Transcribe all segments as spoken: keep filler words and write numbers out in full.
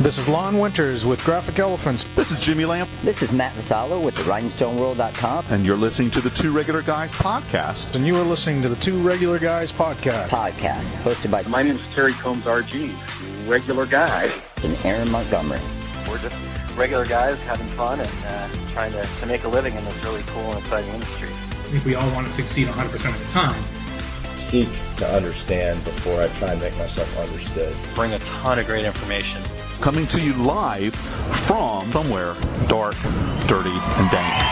This is Lon Winters with Graphic Elephants. This is Jimmy Lamp. This is Matt Vassallo with the rhinestone world dot com. And you're listening to the Two Regular Guys Podcast. And you are listening to the Two Regular Guys Podcast. Podcast, hosted by... My name is Terry Combs R G, Regular Guy. And Aaron Montgomery. We're just regular guys having fun and uh, trying to, to make a living in this really cool and exciting industry. I think we all want to succeed one hundred percent of the time. Seek to understand before I try and make myself understood. Bring a ton of great information. Coming to you live from somewhere dark, dirty, and dank.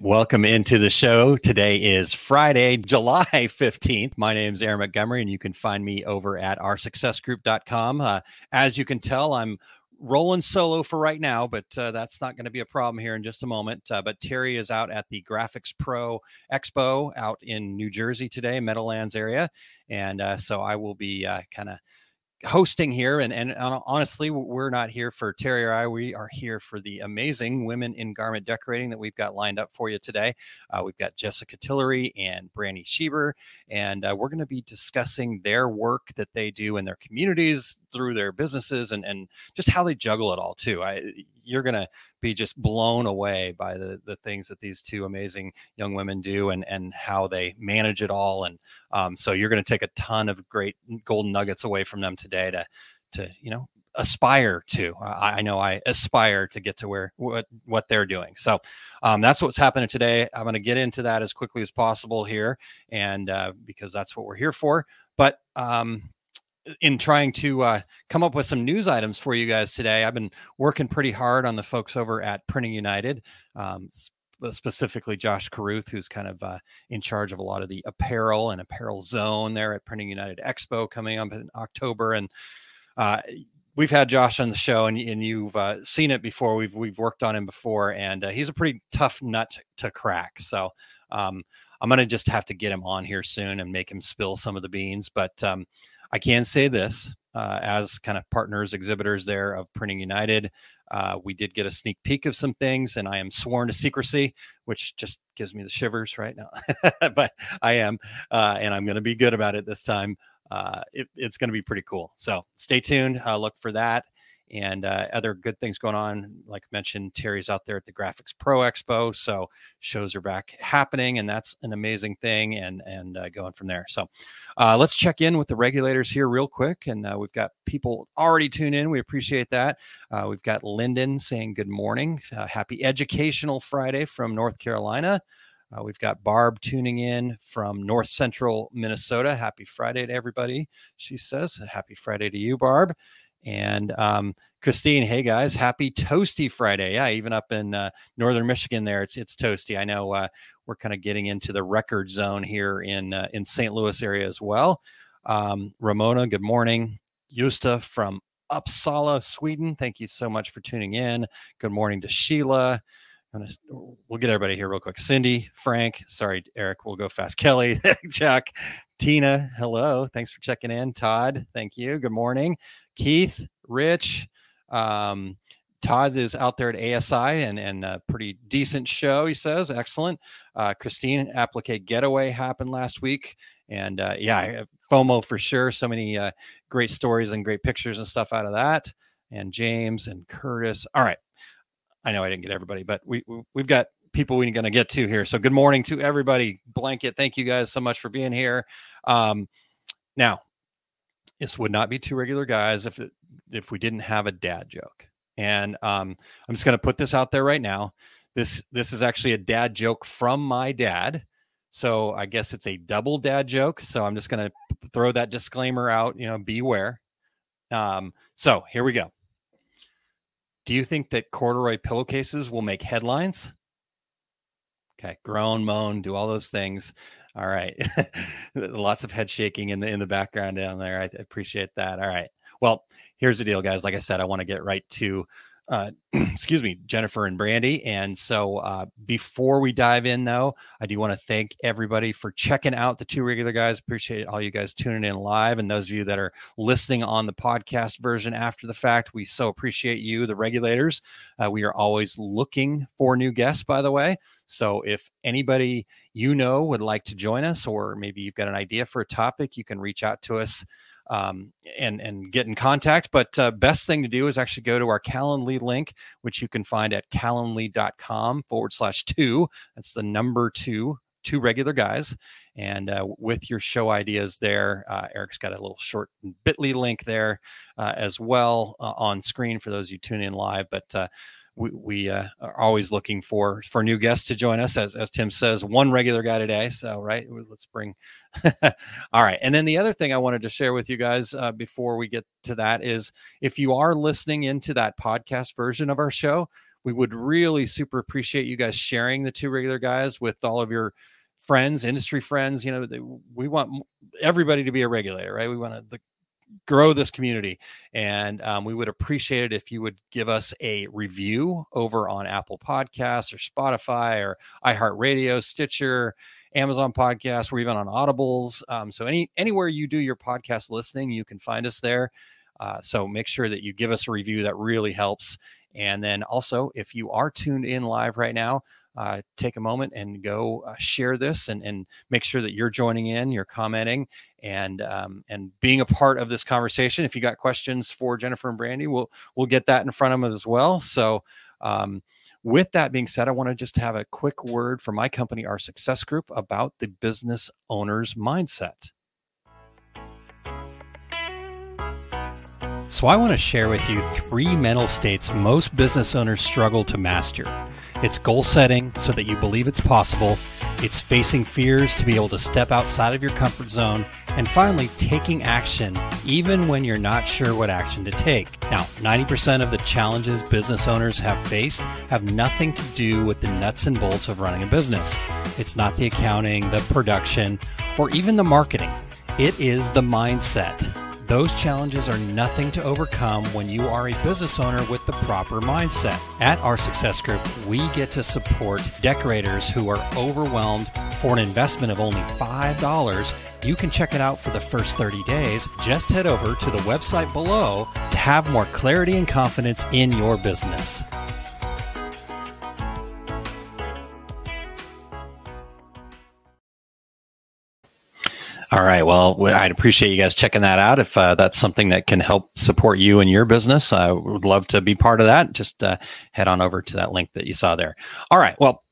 Welcome into the show. Today is Friday, July fifteenth. My name is Aaron Montgomery, and you can find me over at our success group dot com. Uh, as you can tell, I'm rolling solo for right now, but uh, that's not going to be a problem here in just a moment. Uh, but Terry is out at the Graphics Pro Expo out in New Jersey today, Meadowlands area. And uh, so I will be uh, kind of hosting here. And, and honestly, we're not here for Terry or I. We are here for the amazing women in garment decorating that we've got lined up for you today. Uh, we've got Jessica Tillery and Brandy Schieber, and uh, we're going to be discussing their work that they do in their communities through their businesses and, and just how they juggle it all too. I, you're going to be just blown away by the, the things that these two amazing young women do and, and how they manage it all. And um, so you're going to take a ton of great golden nuggets away from them today to, to, you know, aspire to. I, I know I aspire to get to where, what, what they're doing. So um, that's what's happening today. I'm going to get into that as quickly as possible here. And uh, because that's what we're here for. But um in trying to uh, come up with some news items for you guys today, I've been working pretty hard on the folks over at Printing United, um, specifically Josh Carruth, who's kind of uh, in charge of a lot of the apparel and apparel zone there at Printing United Expo coming up in October. And uh, we've had Josh on the show, and, and you've uh, seen it before. We've we've worked on him before, and uh, he's a pretty tough nut to crack. So um, I'm going to just have to get him on here soon and make him spill some of the beans. But um I can say this, uh, as kind of partners, exhibitors there of Printing United, uh, we did get a sneak peek of some things, and I am sworn to secrecy, which just gives me the shivers right now. But I am, uh, and I'm going to be good about it this time. Uh, it, it's going to be pretty cool. So stay tuned. Uh, look for that. And uh, other good things going on. Like I mentioned, Terry's out there at the Graphics Pro Expo. So shows are back happening, and that's an amazing thing, and, and uh, going from there. So uh, let's check in with the regulators here real quick. And uh, we've got people already tuned in. We appreciate that. Uh, we've got Lyndon saying good morning. Uh, happy Educational Friday from North Carolina. Uh, we've got Barb tuning in from North Central Minnesota. Happy Friday to everybody, she says. Happy Friday to you, Barb. And um, Christine, hey guys, happy Toasty Friday. Yeah, even up in uh, northern Michigan there, it's it's toasty. I know uh, we're kind of getting into the record zone here in uh, in Saint Louis area as well. Um, Ramona, good morning. Justa from Uppsala, Sweden. Thank you so much for tuning in. Good morning to Sheila. I'm gonna, we'll get everybody here real quick. Cindy, Frank, sorry, Eric, we'll go fast. Kelly, Chuck, Tina, hello. Thanks for checking in. Todd, thank you. Good morning. Keith, Rich, um, Todd is out there at A S I and, and a pretty decent show, he says. Excellent. Uh, Christine, Applique Getaway happened last week. And uh, yeah, FOMO for sure. So many uh, great stories and great pictures and stuff out of that. And James and Curtis. All right. I know I didn't get everybody, but we, we, we've got people we're going to get to here. So good morning to everybody. Blanket, thank you guys so much for being here. Um, now, this would not be Two Regular Guys if it, if we didn't have a dad joke. And um, I'm just going to put this out there right now. This this is actually a dad joke from my dad. So I guess it's a double dad joke. So I'm just going to throw that disclaimer out, you know, beware. Um, so here we go. Do you think that corduroy pillowcases will make headlines? Okay, groan, moan, do all those things. All right. Lots of head shaking in the in the background down there. I appreciate that. All right. Well, here's the deal, guys. Like I said, I want to get right to, uh, excuse me, Jennifer and Brandy. And so uh, before we dive in, though, I do want to thank everybody for checking out the Two Regular Guys. Appreciate all you guys tuning in live. And those of you that are listening on the podcast version after the fact, we so appreciate you, the regulators. Uh, we are always looking for new guests, by the way. So if anybody you know would like to join us, or maybe you've got an idea for a topic, you can reach out to us um, and, and get in contact. But uh, best thing to do is actually go to our Calendly link, which you can find at calendly.com forward slash two. That's the number two. Two Regular Guys, and uh, with your show ideas there, uh, Eric's got a little short bit dot l y link there uh, as well uh, on screen for those of you tuning in live. But uh, we, we uh, are always looking for for new guests to join us, as as Tim says, one regular guy today. So right, let's bring. All right, and then the other thing I wanted to share with you guys uh, before we get to that is, if you are listening into that podcast version of our show, we would really super appreciate you guys sharing the Two Regular Guys with all of your friends, industry friends. You know, they, we want everybody to be a regulator, right? We want to grow this community, and um, we would appreciate it if you would give us a review over on Apple Podcasts or Spotify or iHeartRadio, Stitcher, Amazon Podcasts, or even on Audibles. Um, so any anywhere you do your podcast listening, you can find us there. Uh, so make sure that you give us a review. That really helps. And then also, if you are tuned in live right now, uh, take a moment and go uh, share this and, and make sure that you're joining in, you're commenting, and um, and being a part of this conversation. If you got questions for Jennifer and Brandy, we'll we'll get that in front of them as well. So um, with that being said, I want to just have a quick word from my company, Our Success Group, about the business owner's mindset. So I want to share with you three mental states most business owners struggle to master. It's goal setting so that you believe it's possible. It's facing fears to be able to step outside of your comfort zone. And finally, taking action even when you're not sure what action to take. Now, ninety percent of the challenges business owners have faced have nothing to do with the nuts and bolts of running a business. It's not the accounting, the production, or even the marketing. It is the mindset. Those challenges are nothing to overcome when you are a business owner with the proper mindset. At Our Success Group, we get to support decorators who are overwhelmed. For an investment of only five dollars. You can check it out for the first thirty days. Just head over to the website below to have more clarity and confidence in your business. All right. Well, I'd appreciate you guys checking that out. If uh, that's something that can help support you and your business, I would love to be part of that. Just uh, head on over to that link that you saw there. All right. Well,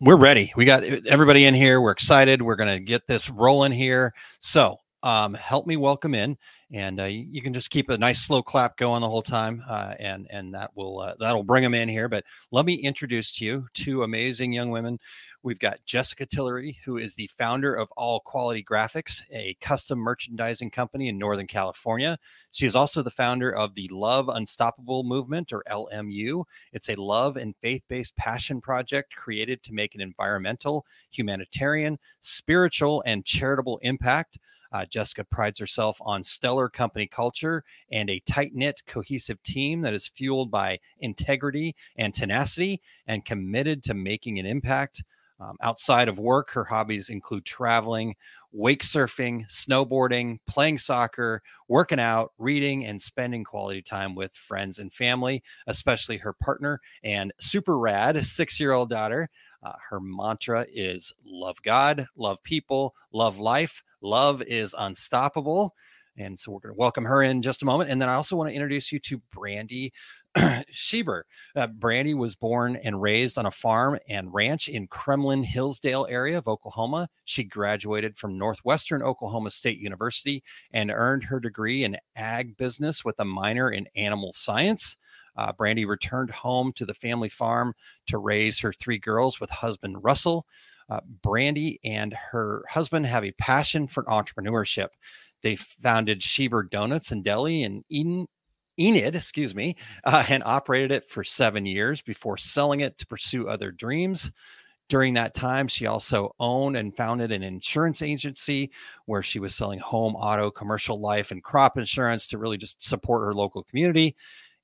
we're ready. We got everybody in here. We're excited. We're going to get this rolling here. So um, help me welcome in. And uh, you can just keep a nice slow clap going the whole time. Uh, and and that will uh, that'll bring them in here. But let me introduce to you two amazing young women. We've got Jessica Tillery, who is the founder of All Quality Graphics, a custom merchandising company in Northern California. She is also the founder of the Love Unstoppable Movement, or L M U. It's a love and faith-based passion project created to make an environmental, humanitarian, spiritual, and charitable impact. Uh, Jessica prides herself on stellar company culture and a tight-knit, cohesive team that is fueled by integrity and tenacity and committed to making an impact. Um, outside of work, her hobbies include traveling, wake surfing, snowboarding, playing soccer, working out, reading, and spending quality time with friends and family, especially her partner and super rad six-year-old daughter. Uh, her mantra is love God, love people, love life. Love is unstoppable. And so we're going to welcome her in just a moment. And then I also want to introduce you to Brandy Schieber. Uh, Brandy was born and raised on a farm and ranch in Kremlin Hillsdale area of Oklahoma. She graduated from Northwestern Oklahoma State University and earned her degree in ag business with a minor in animal science. Uh, Brandy returned home to the family farm to raise her three girls with husband Russell. Uh, Brandy and her husband have a passion for entrepreneurship. They founded Schieber Donuts and Deli in Eden, Enid, excuse me, uh, and operated it for seven years before selling it to pursue other dreams. During that time, she also owned and founded an insurance agency where she was selling home, auto, commercial life, and crop insurance to really just support her local community.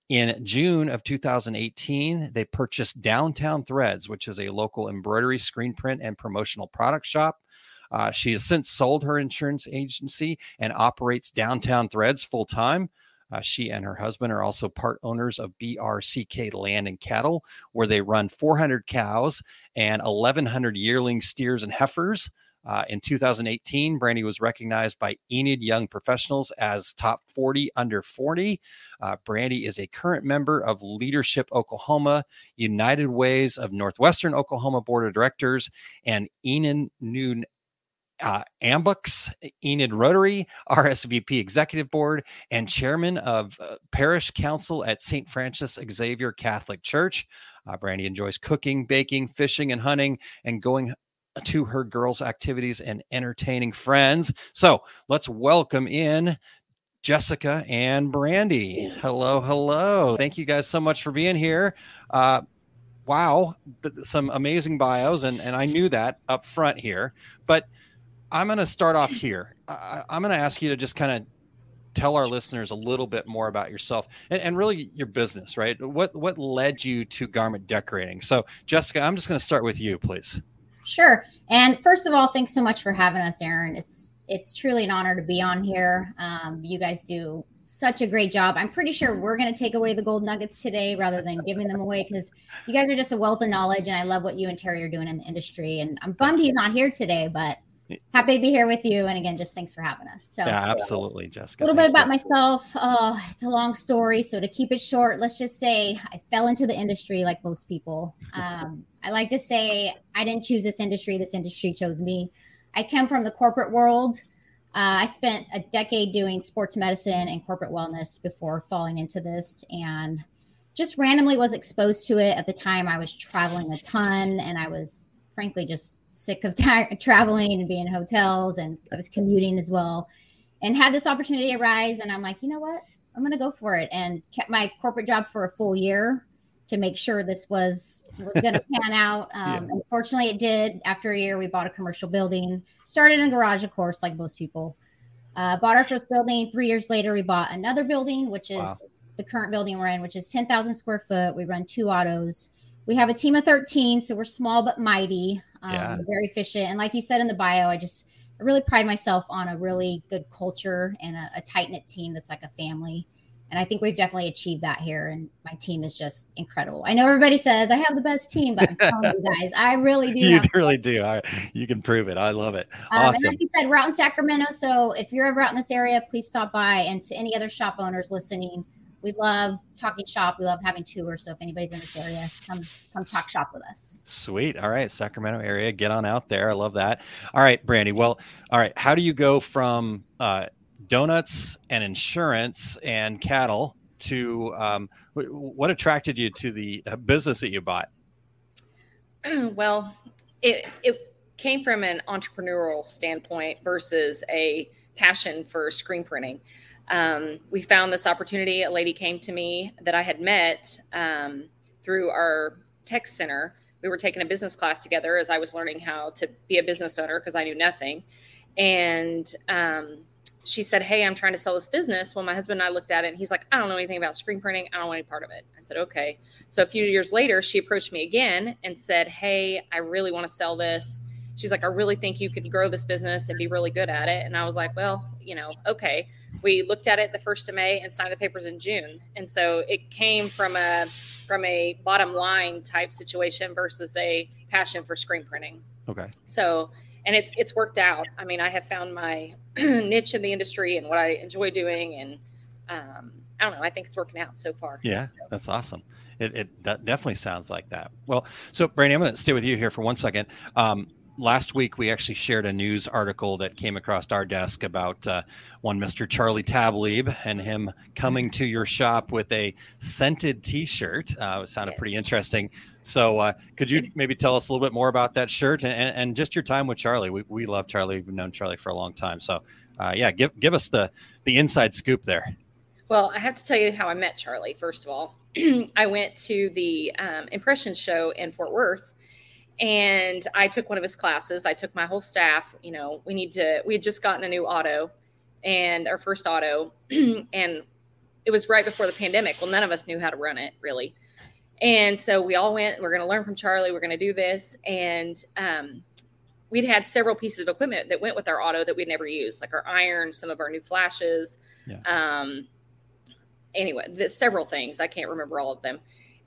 In June of two thousand eighteen, they purchased Downtown Threads, which is a local embroidery, screen print, and promotional product shop. Uh, she has since sold her insurance agency and operates Downtown Threads full-time. Uh, she and her husband are also part owners of B R C K Land and Cattle, where they run four hundred cows and eleven hundred yearling steers and heifers. Uh, in two thousand eighteen, Brandy was recognized by Enid Young Professionals as top forty under forty. Uh, Brandy is a current member of Leadership Oklahoma, United Ways of Northwestern Oklahoma Board of Directors, and Enid Noon Uh, Ambux, Enid Rotary, R S V P Executive Board, and Chairman of uh, Parish Council at Saint Francis Xavier Catholic Church. Uh, Brandy enjoys cooking, baking, fishing, and hunting, and going to her girls' activities and entertaining friends. So let's welcome in Jessica and Brandy. Hello, hello. Thank you guys so much for being here. Uh, wow, some amazing bios, and, and I knew that up front here, but I'm going to start off here. I, I'm going to ask you to just kind of tell our listeners a little bit more about yourself and, and really your business, right? What what led you to garment decorating? So, Jessica, I'm just going to start with you, please. Sure. And first of all, thanks so much for having us, Aaron. It's it's truly an honor to be on here. Um, you guys do such a great job. I'm pretty sure we're going to take away the gold nuggets today rather than giving them away, because you guys are just a wealth of knowledge, and I love what you and Terry are doing in the industry. And I'm bummed he's not here today, but happy to be here with you. And again, just thanks for having us. So yeah, absolutely, Jessica. A little bit about myself. Oh, it's a long story. So to keep it short, let's just say I fell into the industry like most people. Um, I like to say I didn't choose this industry. This industry chose me. I came from the corporate world. Uh, I spent a decade doing sports medicine and corporate wellness before falling into this, and just randomly was exposed to it. At the time, I was traveling a ton, and I was frankly just sick of t- traveling and being in hotels, and I was commuting as well, and had this opportunity arise. And I'm like, you know what, I'm going to go for it, and kept my corporate job for a full year to make sure this was, was going to pan out. Um, yeah. Unfortunately it did. After a year, we bought a commercial building, started in a garage, of course, like most people, uh, bought our first building. Three years later, we bought another building, which is wow. the current building we're in, which is ten thousand square foot. We run two autos. We have a team of thirteen, so we're small but mighty, um, yeah. very efficient. And like you said in the bio, I just I really pride myself on a really good culture and a, a tight-knit team that's like a family. And I think we've definitely achieved that here, and my team is just incredible. I know everybody says I have the best team, but I'm telling you guys, I really do. You really do. I, you can prove it. I love it. Awesome. Um, and like you said, we're out in Sacramento, so if you're ever out in this area, please stop by. And to any other shop owners listening, we love talking shop. We love having tours. So if anybody's in this area, come come talk shop with us. Sweet. All right. Sacramento area. Get on out there. I love that. All right, Brandy. Well, all right. How do you go from uh, donuts and insurance and cattle to um, what attracted you to the business that you bought? Well, it, it came from an entrepreneurial standpoint versus a passion for screen printing. Um, we found this opportunity. A lady came to me that I had met um, through our tech center. We were taking a business class together as I was learning how to be a business owner, because I knew nothing. And um, she said, hey, I'm trying to sell this business. Well, my husband and I looked at it, and he's like, I don't know anything about screen printing. I don't want any part of it. I said, okay. So a few years later, she approached me again and said, hey, I really want to sell this. She's like, I really think you could grow this business and be really good at it. And I was like, well, you know, okay. We looked at it the first of May and signed the papers in June. And so it came from a from a bottom line type situation versus a passion for screen printing. Okay. So, and it, it's worked out. I mean, I have found my niche in the industry and what I enjoy doing. And um, I don't know, I think it's working out so far. Yeah, so. That's awesome. It, it definitely sounds like that. Well, so Brandy, I'm going to stay with you here for one second. Um, Last week, we actually shared a news article that came across our desk about uh, one Mister Charlie Tablib and him coming to your shop with a scented T-shirt. Uh, it sounded yes. pretty interesting. So uh, could you maybe tell us a little bit more about that shirt and, and just your time with Charlie? We we love Charlie. We've known Charlie for a long time. So, uh, yeah, give give us the, the inside scoop there. Well, I have to tell you how I met Charlie, first of all. I went to the um, Impression Show in Fort Worth. And I took one of his classes. I took my whole staff, you know, we need to, we had just gotten a new auto and our first auto and it was right before the pandemic. Well, none of us knew how to run it really. And so we all went, we're going to learn from Charlie. We're going to do this. And, um, we'd had several pieces of equipment that went with our auto that we'd never used, like our iron, some of our new flashes. Yeah. Um, anyway, there's several things. I can't remember all of them.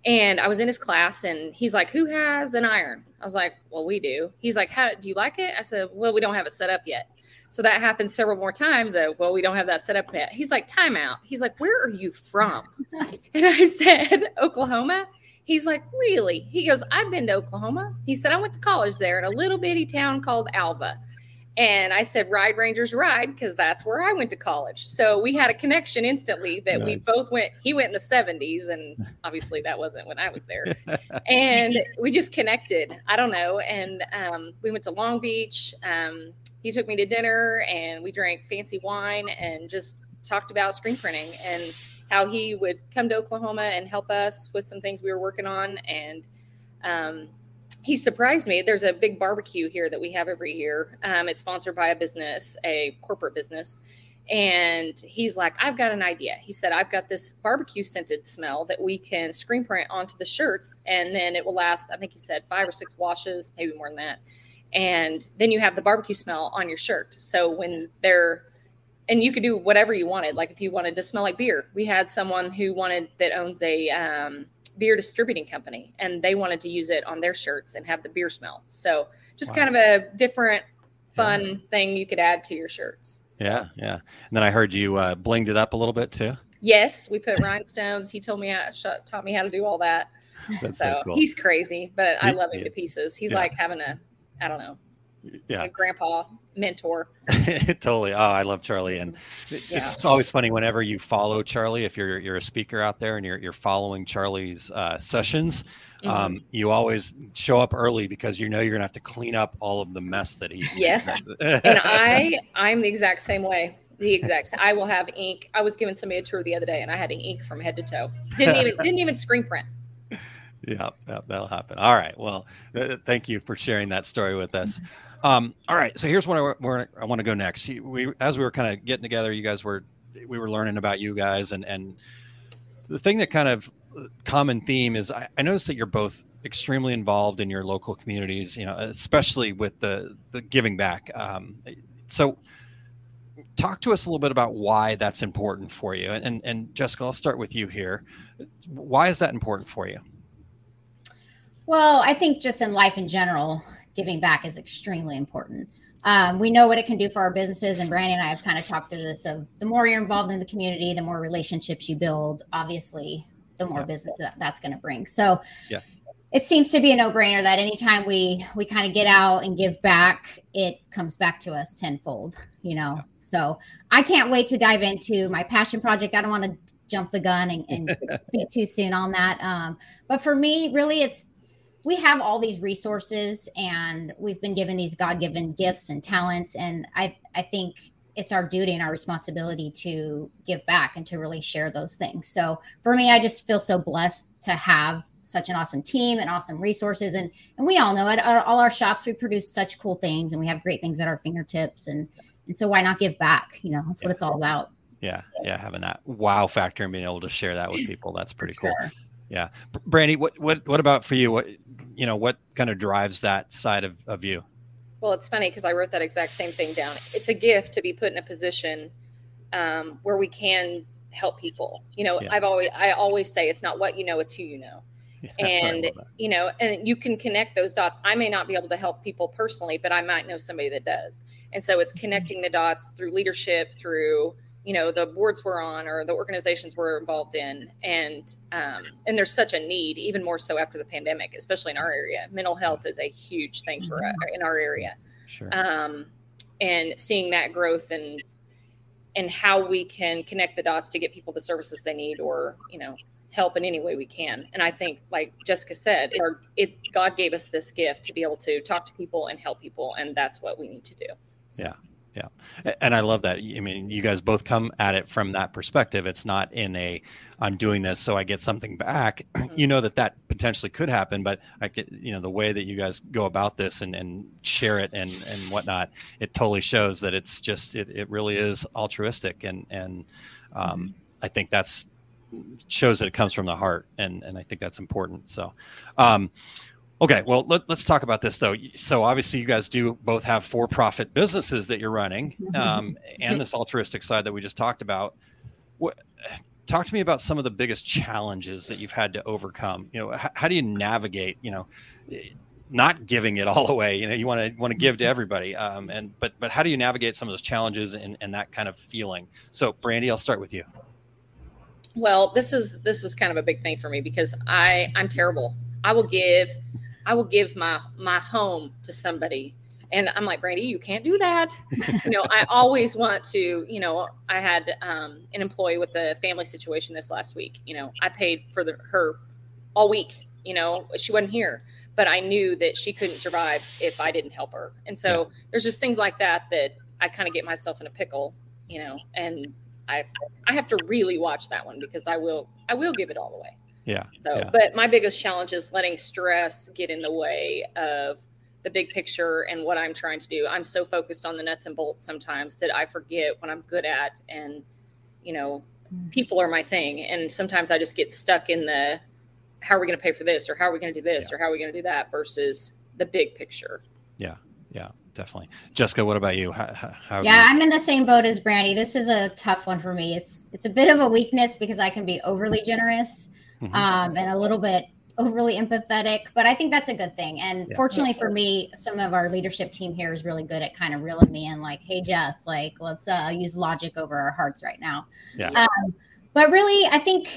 And I was in his class and he's like, who has an iron? I was like, well, we do. He's like, how do you like it? I said, well, we don't have it set up yet. So that happened several more times. Of, well, we don't have that set up yet. He's like, time out. He's like, where are you from? And I said, Oklahoma. He's like, really? He goes, I've been to Oklahoma. He said, I went to college there in a little bitty town called Alva. And I said, Ride Rangers Ride, because that's where I went to college. So we had a connection instantly that nice. We both went. He went in the seventies, and obviously that wasn't when I was there. And we just connected. I don't know. And um, we went to Long Beach. Um, he took me to dinner, and we drank fancy wine and just talked about screen printing and how he would come to Oklahoma and help us with some things we were working on. And um he surprised me. There's a big barbecue here that we have every year. Um, it's sponsored by a business, a corporate business. And he's like, I've got an idea. He said, I've got this barbecue scented smell that we can screen print onto the shirts. And then it will last, I think he said, five or six washes, maybe more than that. And then you have the barbecue smell on your shirt. So when they're, and you could do whatever you wanted. Like if you wanted to smell like beer, we had someone who wanted that owns a, um, beer distributing company, and they wanted to use it on their shirts and have the beer smell. So just wow. kind of a different fun yeah. thing you could add to your shirts. So. Yeah. Yeah. And then I heard you uh, blinged it up a little bit too. Yes. We put rhinestones. He told me, how, taught me how to do all that. That's so, so cool. He's crazy, but I love him yeah. to pieces. He's yeah. like having a, I don't know, yeah. a grandpa mentor. Totally. Oh, I love Charlie. And it's yeah. always funny whenever you follow Charlie, if you're you're a speaker out there and you're you're following Charlie's uh, sessions, mm-hmm. um, you always show up early because you know you're going to have to clean up all of the mess that he's made. Yes. And I, I'm the exact same way. The exact same. I will have ink. I was giving somebody a tour the other day and I had to ink from head to toe. Didn't even didn't even screen print. Yeah, that, that'll happen. All right. Well, th- thank you for sharing that story with us. Um, all right. So here's where I, where I want to go next. We, as we were kind of getting together, you guys were, we were learning about you guys. And, and the thing that kind of common theme is I, I noticed that you're both extremely involved in your local communities, you know, especially with the, the giving back. Um, so talk to us a little bit about why that's important for you. And, and Jessica, I'll start with you here. Why is that important for you? Well, I think just in life in general, giving back is extremely important. Um, we know what it can do for our businesses. And Brandy and I have kind of talked through this of the more you're involved in the community, the more relationships you build, obviously, the more yeah. business that that's going to bring. So yeah. it seems to be a no-brainer that anytime we we kind of get out and give back, it comes back to us tenfold, you know. Yeah. So I can't wait to dive into my passion project. I don't want to jump the gun and, and speak too soon on that. Um, but for me, really, it's we have all these resources and we've been given these God-given gifts and talents. And I, I think it's our duty and our responsibility to give back and to really share those things. So for me, I just feel so blessed to have such an awesome team and awesome resources. And, and we all know it, at all our shops, we produce such cool things and we have great things at our fingertips. And, and so why not give back? You know, that's yeah. what it's all about. Yeah. Yeah. Having that wow factor and being able to share that with people. That's pretty cool. Sure. Yeah. Brandy, what, what, what about for you? What, you know, what kind of drives that side of, of you? Well, it's funny because I wrote that exact same thing down. It's a gift to be put in a position um, where we can help people. You know, yeah. I've always, I always say it's not what you know, it's who you know. Yeah, and, you know, and you can connect those dots. I may not be able to help people personally, but I might know somebody that does. And so it's connecting the dots through leadership, through, you know, the boards we're on or the organizations we're involved in. And, um, and there's such a need, even more so after the pandemic, especially in our area. Mental health is a huge thing for us in our area. Sure. Um, and seeing that growth and, and how we can connect the dots to get people the services they need or, you know, help in any way we can. And I think, like Jessica said, it, it God gave us this gift to be able to talk to people and help people. And that's what we need to do. So. Yeah. Yeah. And I love that. I mean, you guys both come at it from that perspective. It's not in a, I'm doing this so I get something back. Mm-hmm. You know that that potentially could happen, but I could, you know, the way that you guys go about this and, and share it and, and whatnot, it totally shows that it's just, it, it really is altruistic. And, and um, mm-hmm. I think that's shows that it comes from the heart. And, and I think that's important. So, um, okay, well, let, let's talk about this, though. So obviously you guys do both have for-profit businesses that you're running um, and this altruistic side that we just talked about. What, talk to me about some of the biggest challenges that you've had to overcome. You know, h- how do you navigate, you know, not giving it all away? You know, you want to want to give to everybody. Um, and but but how do you navigate some of those challenges and, and that kind of feeling? So, Brandy, I'll start with you. Well, this is this is kind of a big thing for me because I I'm terrible. I will give I will give my my home to somebody. And I'm like, Brandy, you can't do that. You know, I always want to, you know, I had um, an employee with a family situation this last week. You know, I paid for the, her all week. You know, she wasn't here, but I knew that she couldn't survive if I didn't help her. And so yeah. there's just things like that that I kind of get myself in a pickle, you know, and I I have to really watch that one because I will I will give it all away. Yeah. So, yeah. But my biggest challenge is letting stress get in the way of the big picture and what I'm trying to do. I'm so focused on the nuts and bolts sometimes that I forget what I'm good at. And, you know, people are my thing. And sometimes I just get stuck in the, how are we going to pay for this? Or how are we going to do this? Yeah. Or how are we going to do that versus the big picture? Yeah. Yeah, definitely. Jessica, what about you? How, how, how yeah, you- I'm in the same boat as Brandy. This is a tough one for me. It's, it's a bit of a weakness because I can be overly generous mm-hmm. um, and a little bit overly empathetic, but I think that's a good thing. And yeah. fortunately for me, some of our leadership team here is really good at kind of reeling me in like, hey, Jess, like, let's uh, use logic over our hearts right now. Yeah. Um, but really, I think,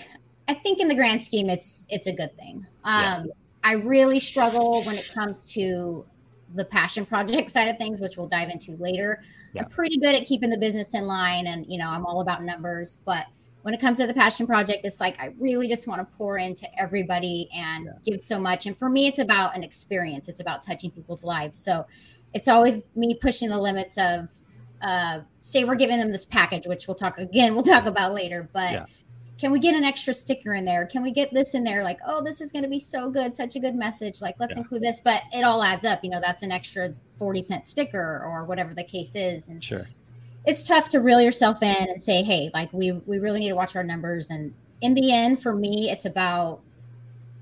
I think in the grand scheme, it's, it's a good thing. Um, yeah. I really struggle when it comes to the passion project side of things, which we'll dive into later. Yeah. I'm pretty good at keeping the business in line and, you know, I'm all about numbers, but when it comes to the passion project, it's like, I really just want to pour into everybody and yeah. give so much. And for me, it's about an experience. It's about touching people's lives. So it's always me pushing the limits of, uh, say we're giving them this package, which we'll talk again, we'll talk about later, but yeah. can we get an extra sticker in there? Can we get this in there? Like, oh, this is going to be so good. Such a good message. Like, let's yeah. include this, but it all adds up. You know, that's an extra forty cent sticker or whatever the case is. And sure. it's tough to reel yourself in and say, hey, like we, we really need to watch our numbers. And in the end, for me, it's about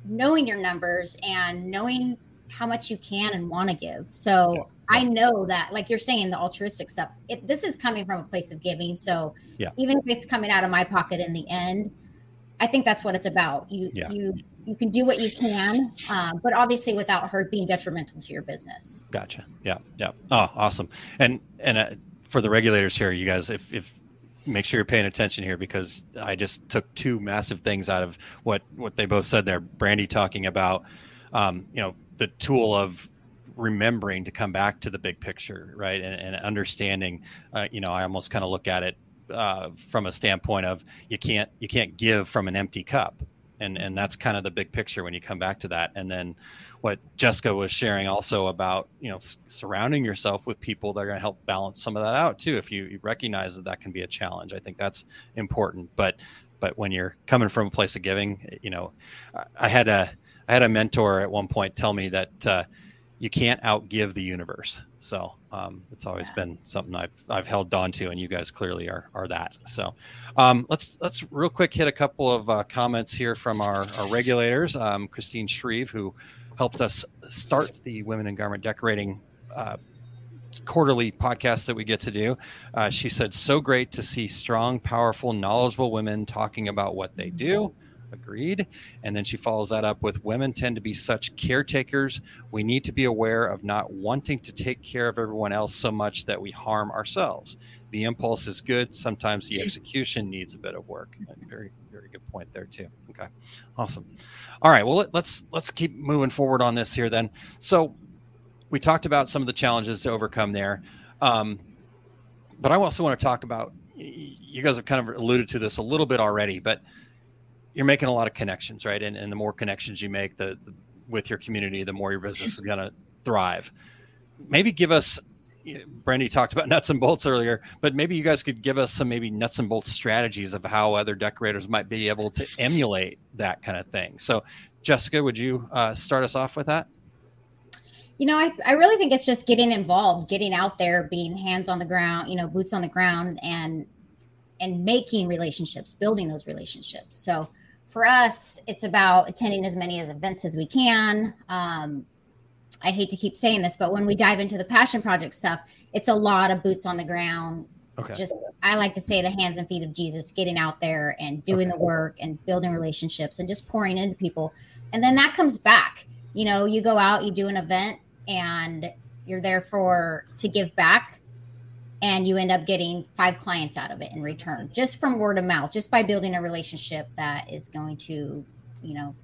knowing your numbers and knowing how much you can and want to give. So yeah. I know that, like you're saying, the altruistic stuff, it, this is coming from a place of giving. So yeah. even if it's coming out of my pocket in the end, I think that's what it's about. You, yeah. you, you can do what you can, um, but obviously without her being detrimental to your business. Gotcha. Yeah. Yeah. Oh, awesome. And, and, uh, for the regulators here, you guys, if, if make sure you're paying attention here because I just took two massive things out of what, what they both said there. Brandy talking about, um, you know, the tool of remembering to come back to the big picture, right? And, and understanding, uh, you know, I almost kind of look at it uh, from a standpoint of you can't you can't give from an empty cup. And and that's kind of the big picture when you come back to that. And then what Jessica was sharing also about, you know, s- surrounding yourself with people that are going to help balance some of that out too. If you, you recognize that that can be a challenge, I think that's important. But but when you're coming from a place of giving, you know, I, I had a I had a mentor at one point tell me that uh, you can't outgive the universe. So um, it's always yeah. been something I've I've held on to, and you guys clearly are are that. So um, let's let's real quick hit a couple of uh, comments here from our, our regulators. Um, Christine Shreve, who helped us start the Women in Garment Decorating uh, quarterly podcast that we get to do. Uh, she said, so great to see strong, powerful, knowledgeable women talking about what they do. Agreed. And then she follows that up with, women tend to be such caretakers. We need to be aware of not wanting to take care of everyone else so much that we harm ourselves. The impulse is good. Sometimes the execution needs a bit of work. Very, very good point there too. Okay. Awesome. All right. Well, let's, let's keep moving forward on this here then. So we talked about some of the challenges to overcome there. Um, but I also want to talk about, you guys have kind of alluded to this a little bit already, but you're making a lot of connections, right? And and the more connections you make the, the with your community, the more your business is going to thrive. Maybe give us, Brandy talked about nuts and bolts earlier, but maybe you guys could give us some maybe nuts and bolts strategies of how other decorators might be able to emulate that kind of thing. So Jessica, would you uh, start us off with that? You know, I, I really think it's just getting involved, getting out there, being hands on the ground, you know, boots on the ground and, and making relationships, building those relationships. So for us, it's about attending as many as events as we can. Um, I hate to keep saying this, but when we dive into the passion project stuff, it's a lot of boots on the ground, Okay. Just, I like to say the hands and feet of Jesus, getting out there and doing okay. the work and building relationships and just pouring into people. And then that comes back. You know, you go out, you do an event and you're there for, to give back, and you end up getting five clients out of it in return, just from word of mouth, just by building a relationship that is going to, you know,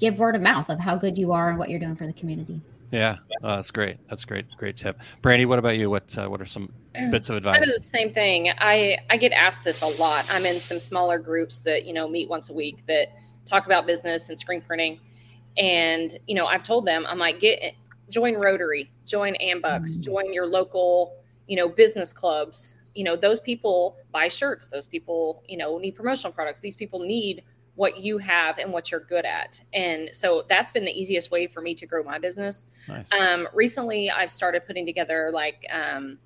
give word of mouth of how good you are and what you're doing for the community. Yeah, uh, that's great. That's great. Great tip. Brandy, what about you? What uh, what are some bits of advice? Kind of the same thing. I, I get asked this a lot. I'm in some smaller groups that, you know, meet once a week that talk about business and screen printing. And, you know, I've told them, I'm like, get join Rotary, join Ambucks, mm-hmm. join your local, you know, business clubs. You know, those people buy shirts. Those people, you know, need promotional products. These people need what you have and what you're good at. And so that's been the easiest way for me to grow my business. Nice. Um, recently I've started putting together like, um,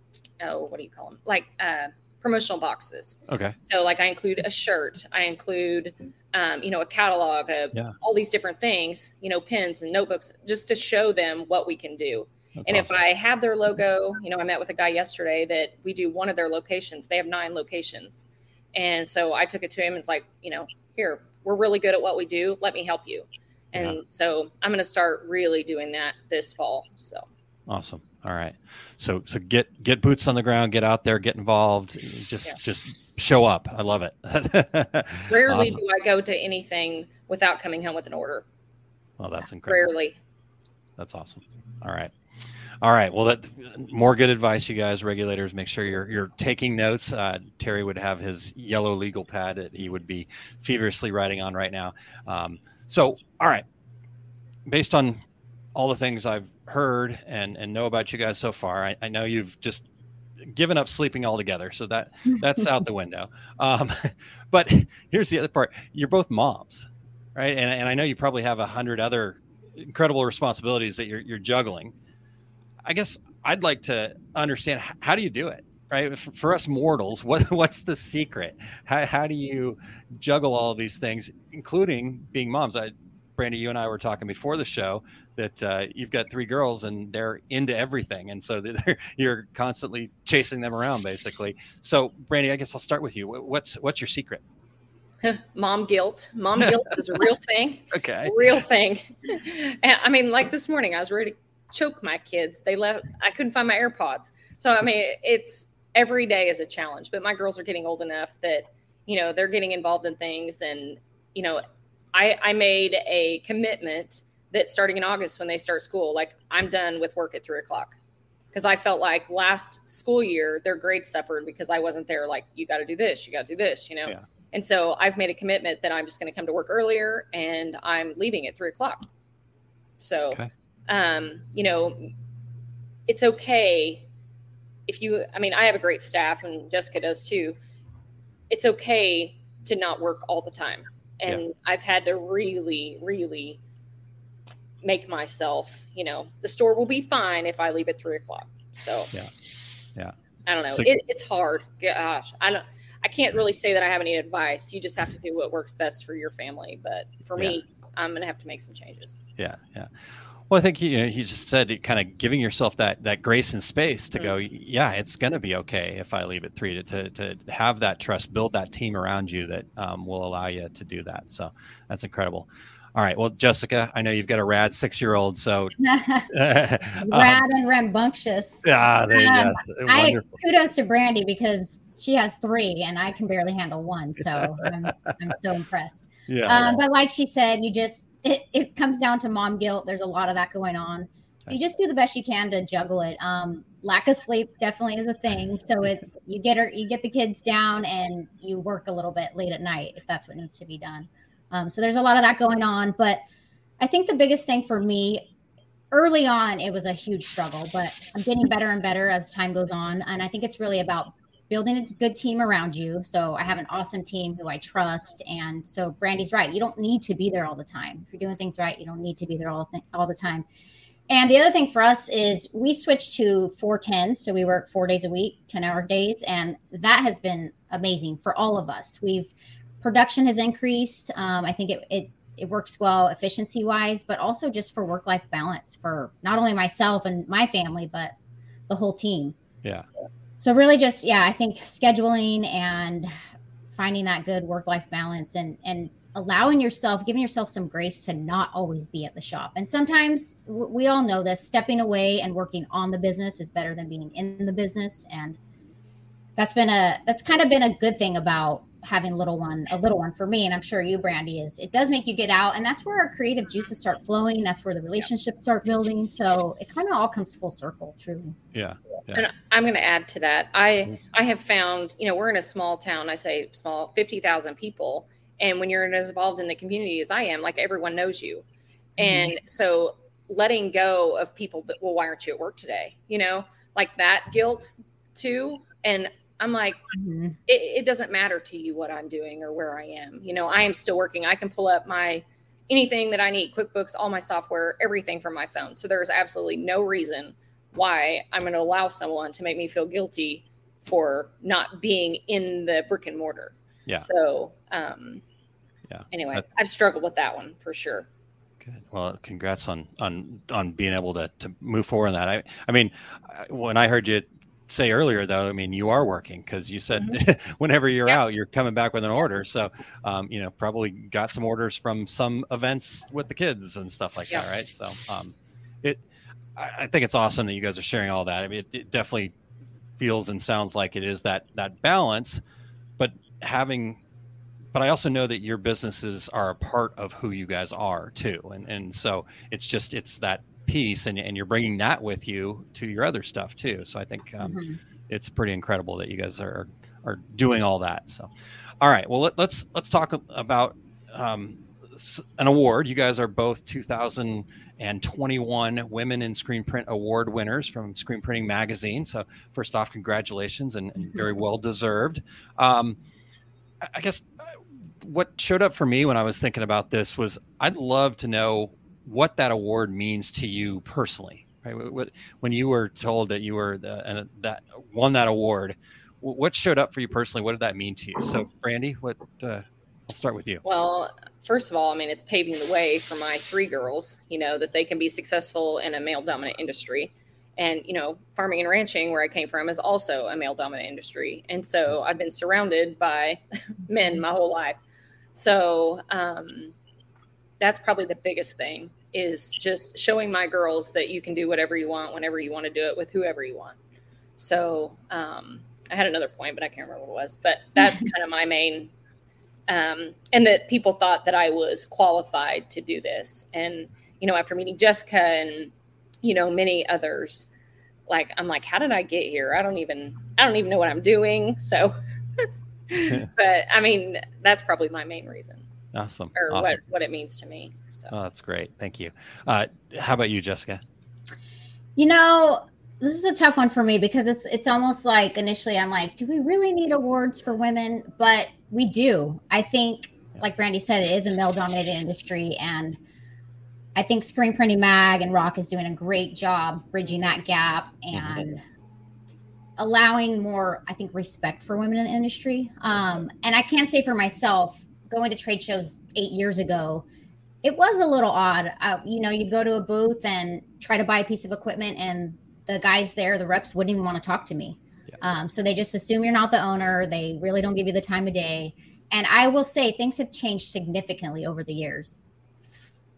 oh, what do you call them? Like, uh, promotional boxes. Okay. So like I include a shirt, I include, um, you know, a catalog of yeah. all these different things, you know, pens and notebooks, just to show them what we can do. That's and awesome. If I have their logo, you know, I met with a guy yesterday that we do one of their locations. They have nine locations. And so I took it to him and it's like, you know, here, we're really good at what we do. Let me help you. And yeah. so I'm going to start really doing that this fall. So awesome. All right. So, so get, get boots on the ground, get out there, get involved, just, yeah. just show up. I love it. Rarely awesome. do I go to anything without coming home with an order. Well, that's incredible. Rarely. That's awesome. All right. All right. Well, that more good advice, you guys, regulators. Make sure you're you're taking notes. Uh, Terry would have his yellow legal pad that he would be feverishly writing on right now. Um, so, all right. Based on all the things I've heard and, and know about you guys so far, I, I know you've just given up sleeping altogether. So that that's out the window. Um, but here's the other part. You're both moms, right? And, and I know you probably have a hundred other incredible responsibilities that you're you're juggling. I guess I'd like to understand, how do you do it, right? For, for us mortals, what what's the secret? How how do you juggle all of these things, including being moms? I, Brandy, you and I were talking before the show that uh, you've got three girls and they're into everything. And so they're, you're constantly chasing them around, basically. So, Brandy, I guess I'll start with you. What's what's your secret? Mom guilt. Mom guilt is a real thing. Okay. Real thing. I mean, like this morning, I was ready to choke my kids. They left. I couldn't find my AirPods. So, I mean, it's every day is a challenge, but my girls are getting old enough that, you know, they're getting involved in things. And, you know, I, I made a commitment that starting in August, when they start school, like I'm done with work at three o'clock. Cause I felt like last school year, their grades suffered because I wasn't there. Like, you got to do this, you got to do this, you know? Yeah. And so I've made a commitment that I'm just going to come to work earlier and I'm leaving at three o'clock. So okay. Um, you know, it's okay if you, I mean, I have a great staff and Jessica does too. It's okay to not work all the time. And yeah. I've had to really, really make myself, you know, the store will be fine if I leave at three o'clock. So yeah, yeah. I don't know. So, it, it's hard. Gosh, I don't, I can't really say that I have any advice. You just have to do what works best for your family. But for yeah. me, I'm going to have to make some changes. Yeah. Yeah. Well, I think you know, you just said kind of giving yourself that that grace and space to mm-hmm. go, yeah, it's going to be okay if I leave at three, to, to to have that trust, build that team around you that um, will allow you to do that. So that's incredible. All right. Well, Jessica, I know you've got a rad six-year-old, so. rad um, and rambunctious. Yeah, there you um, go. I, kudos to Brandy because she has three and I can barely handle one. So I'm, I'm so impressed. Yeah. Um, but like she said, you just, it, it comes down to mom guilt. There's a lot of that going on. You just do the best you can to juggle it. Um, lack of sleep definitely is a thing. So it's, you get her, you get the kids down and you work a little bit late at night if that's what needs to be done. Um, so there's a lot of that going on, but I think the biggest thing for me early on, it was a huge struggle, but I'm getting better and better as time goes on. And I think it's really about building a good team around you. So I have an awesome team who I trust. And so Brandy's right. You don't need to be there all the time. If you're doing things right, you don't need to be there all the, all the time. And the other thing for us is we switched to four tens. So we work four days a week, ten hour days. And that has been amazing for all of us. We've Production has increased. Um, I think it, it it works well efficiency wise, but also just for work-life balance for not only myself and my family, but the whole team. Yeah. So really just, yeah, I think scheduling and finding that good work-life balance and, and allowing yourself, giving yourself some grace to not always be at the shop. And sometimes w- we all know this, stepping away and working on the business is better than being in the business. And that's been a, that's kind of been a good thing about having little one, a little one for me. And I'm sure you, Brandy, is it does make you get out, and that's where our creative juices start flowing. That's where the relationships start building. So it kind of all comes full circle, truly. Yeah. Yeah. And I'm going to add to that. I, I have found, you know, we're in a small town. I say small, fifty thousand people. And when you're as involved in the community as I am, like, everyone knows you. Mm-hmm. And so letting go of people, but, well, why aren't you at work today? You know, like that guilt too. And I'm like, mm-hmm. it, it doesn't matter to you what I'm doing or where I am. You know, I am still working. I can pull up my, anything that I need, QuickBooks, all my software, everything from my phone. So there's absolutely no reason why I'm going to allow someone to make me feel guilty for not being in the brick and mortar. Yeah. So, um, yeah. Anyway, that, I've struggled with that one for sure. Good. Well, congrats on on on being able to to move forward on that. I I mean, when I heard you say earlier, though, I mean, you are working, because you said mm-hmm. whenever you're yeah. out, you're coming back with an order. So, um, you know, probably got some orders from some events with the kids and stuff like yeah. that, right? So, um, it I, I think it's awesome that you guys are sharing all that. I mean, it, it definitely feels and sounds like it is that that balance, but having. But I also know that your businesses are a part of who you guys are too. And and so it's just, it's that piece, and, and you're bringing that with you to your other stuff too. So I think um, mm-hmm. it's pretty incredible that you guys are, are doing all that. So, all right, well, let, let's, let's talk about um, an award. You guys are both two thousand twenty-one Women in Screen Print Award winners from Screen Printing Magazine. So first off, congratulations, and, and very well deserved. Um, I guess, what showed up for me when I was thinking about this was, I'd love to know what that award means to you personally, right? What, when you were told that you were the, and that won that award, what showed up for you personally? What did that mean to you? So Brandy, what, uh, I'll start with you. Well, first of all, I mean, it's paving the way for my three girls, you know, that they can be successful in a male dominant industry. And, you know, farming and ranching, where I came from, is also a male dominant industry. And so I've been surrounded by men my whole life. So um, that's probably the biggest thing, is just showing my girls that you can do whatever you want, whenever you want to do it, with whoever you want. So um, I had another point, but I can't remember what it was. But that's kind of my main, um, and that people thought that I was qualified to do this. And, you know, after meeting Jessica and, you know, many others, like, I'm like, how did I get here? I don't even, I don't even know what I'm doing. So but I mean, that's probably my main reason. Awesome. Or awesome. What, what it means to me. So oh, that's great. Thank you. Uh, how about you, Jessica? You know, this is a tough one for me, because it's, it's almost like initially I'm like, do we really need awards for women? But we do. I think, like Brandy said, it is a male dominated industry, and I think Screen Printing Mag and Rock is doing a great job bridging that gap and mm-hmm. allowing more, I think, respect for women in the industry. Um, and I can say for myself, going to trade shows eight years ago, it was a little odd. Uh, you know, you'd go to a booth and try to buy a piece of equipment, and the guys there, the reps, wouldn't even want to talk to me. Yeah. Um, so they just assume you're not the owner. They really don't give you the time of day. And I will say things have changed significantly over the years.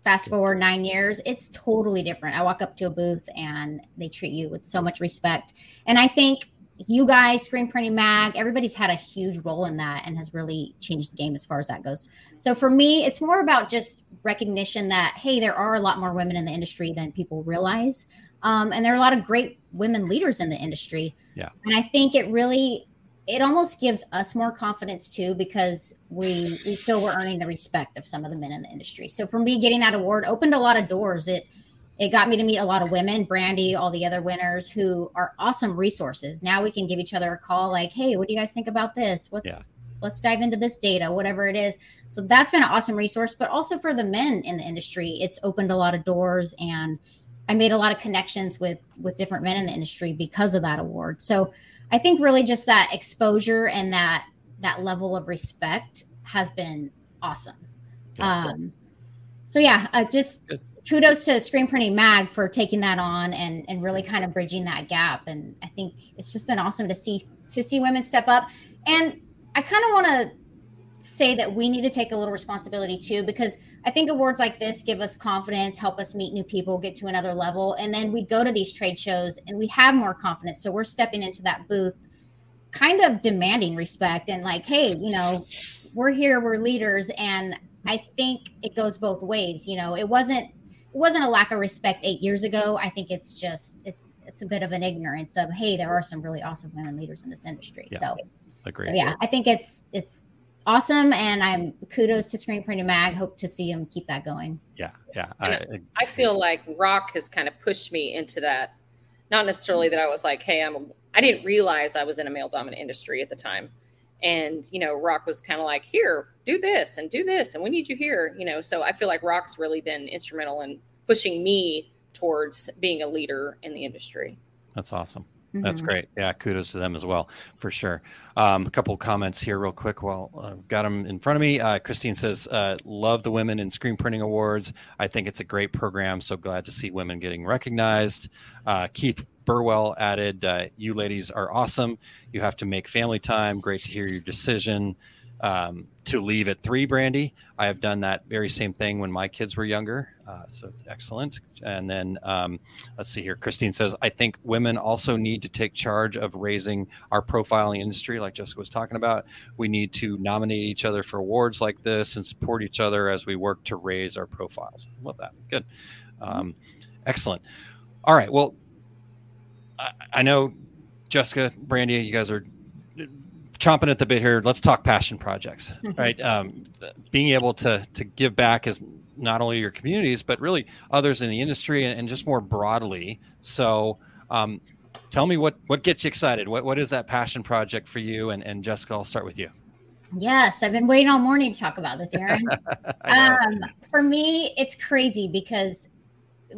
Fast forward nine years, it's totally different. I walk up to a booth and they treat you with so much respect. And I think you guys, Screen Printing Mag, everybody's had a huge role in that and has really changed the game as far as that goes. So for me, it's more about just recognition that, hey, there are a lot more women in the industry than people realize. Um, and there are a lot of great women leaders in the industry. Yeah. And I think it really, it almost gives us more confidence too, because we, we feel we're earning the respect of some of the men in the industry. So for me, getting that award opened a lot of doors. It, it got me to meet a lot of women, Brandy, all the other winners, who are awesome resources. Now we can give each other a call, like, hey, what do you guys think about this? What's, yeah. let's dive into this data, whatever it is. So that's been an awesome resource, but also for the men in the industry, it's opened a lot of doors, and I made a lot of connections with, with different men in the industry because of that award. So I think really just that exposure and that that level of respect has been awesome. Yeah. Um, so yeah, uh, just kudos to Screen Printing Mag for taking that on and, and really kind of bridging that gap. And I think it's just been awesome to see to see women step up. And I kind of want to say that we need to take a little responsibility too, because I think awards like this give us confidence, help us meet new people, get to another level. And then we go to these trade shows and we have more confidence. So we're stepping into that booth kind of demanding respect and like, hey, you know, we're here, we're leaders. And I think it goes both ways. You know, it wasn't, it wasn't a lack of respect eight years ago. I think it's just, it's, it's a bit of an ignorance of, hey, there are some really awesome women leaders in this industry. Yeah. So, Agreed. so yeah, I think it's, it's, awesome, and I'm kudos to Screen Printing Mag. Hope to see him keep that going. Yeah, yeah. I, I feel like Rock has kind of pushed me into that. Not necessarily that I was like, hey, I'm. A, I didn't realize I was in a male dominant industry at the time, and you know, Rock was kind of like, here, do this and do this, and we need you here. You know, so I feel like Rock's really been instrumental in pushing me towards being a leader in the industry. That's awesome. That's great. Yeah. Kudos to them as well, for sure. Um, a couple of comments here real quick. Well, I've got them in front of me. Uh, Christine says, uh, love the Women in Screen Printing Awards. I think it's a great program. So glad to see women getting recognized. Uh, Keith Burwell added, uh, you ladies are awesome. You have to make family time. Great to hear your decision um, to leave at three, Brandy. I have done that very same thing when my kids were younger. Uh, so excellent. And then um, let's see here. Christine says, I think women also need to take charge of raising our profiling industry, like Jessica was talking about. We need to nominate each other for awards like this and support each other as we work to raise our profiles. Love that. Good. Um, excellent. All right. Well, I, I know Jessica, Brandy, you guys are chomping at the bit here. Let's talk passion projects, right? Um, being able to to give back is not only your communities, but really others in the industry and, and just more broadly. So um, tell me what, what gets you excited? What What is that passion project for you? And, and Jessica, I'll start with you. Yes, I've been waiting all morning to talk about this, Aaron. um, for me, it's crazy because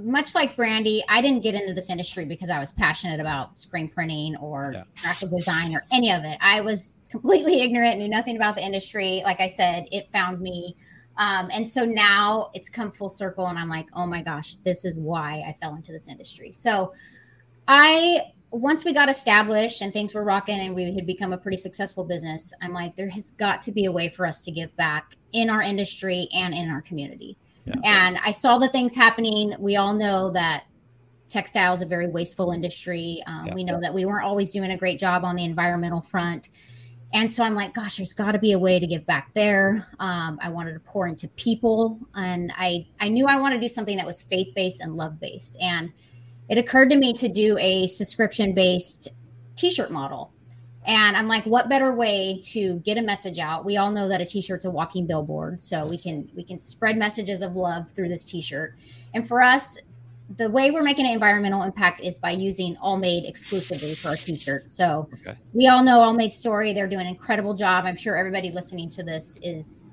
much like Brandy, I didn't get into this industry because I was passionate about screen printing or yeah. graphic design or any of it. I was completely ignorant, knew nothing about the industry. Like I said, it found me. Um, and so now it's come full circle and I'm like, oh my gosh, this is why I fell into this industry. So I, once we got established and things were rocking and we had become a pretty successful business, I'm like, there has got to be a way for us to give back in our industry and in our community. Yeah. And I saw the things happening. We all know that textile is a very wasteful industry. Um, yeah. We know that we weren't always doing a great job on the environmental front. And so I'm like, gosh, there's got to be a way to give back there. Um, I wanted to pour into people. And I, I knew I wanted to do something that was faith-based and love-based. And it occurred to me to do a subscription-based t-shirt model. And I'm like, what better way to get a message out? We all know that a t-shirt's a walking billboard. So we can we can spread messages of love through this t-shirt. And for us, the way we're making an environmental impact is by using AllMade exclusively for our t-shirt. So okay. we all know AllMade's story. They're doing an incredible job. I'm sure everybody listening to this is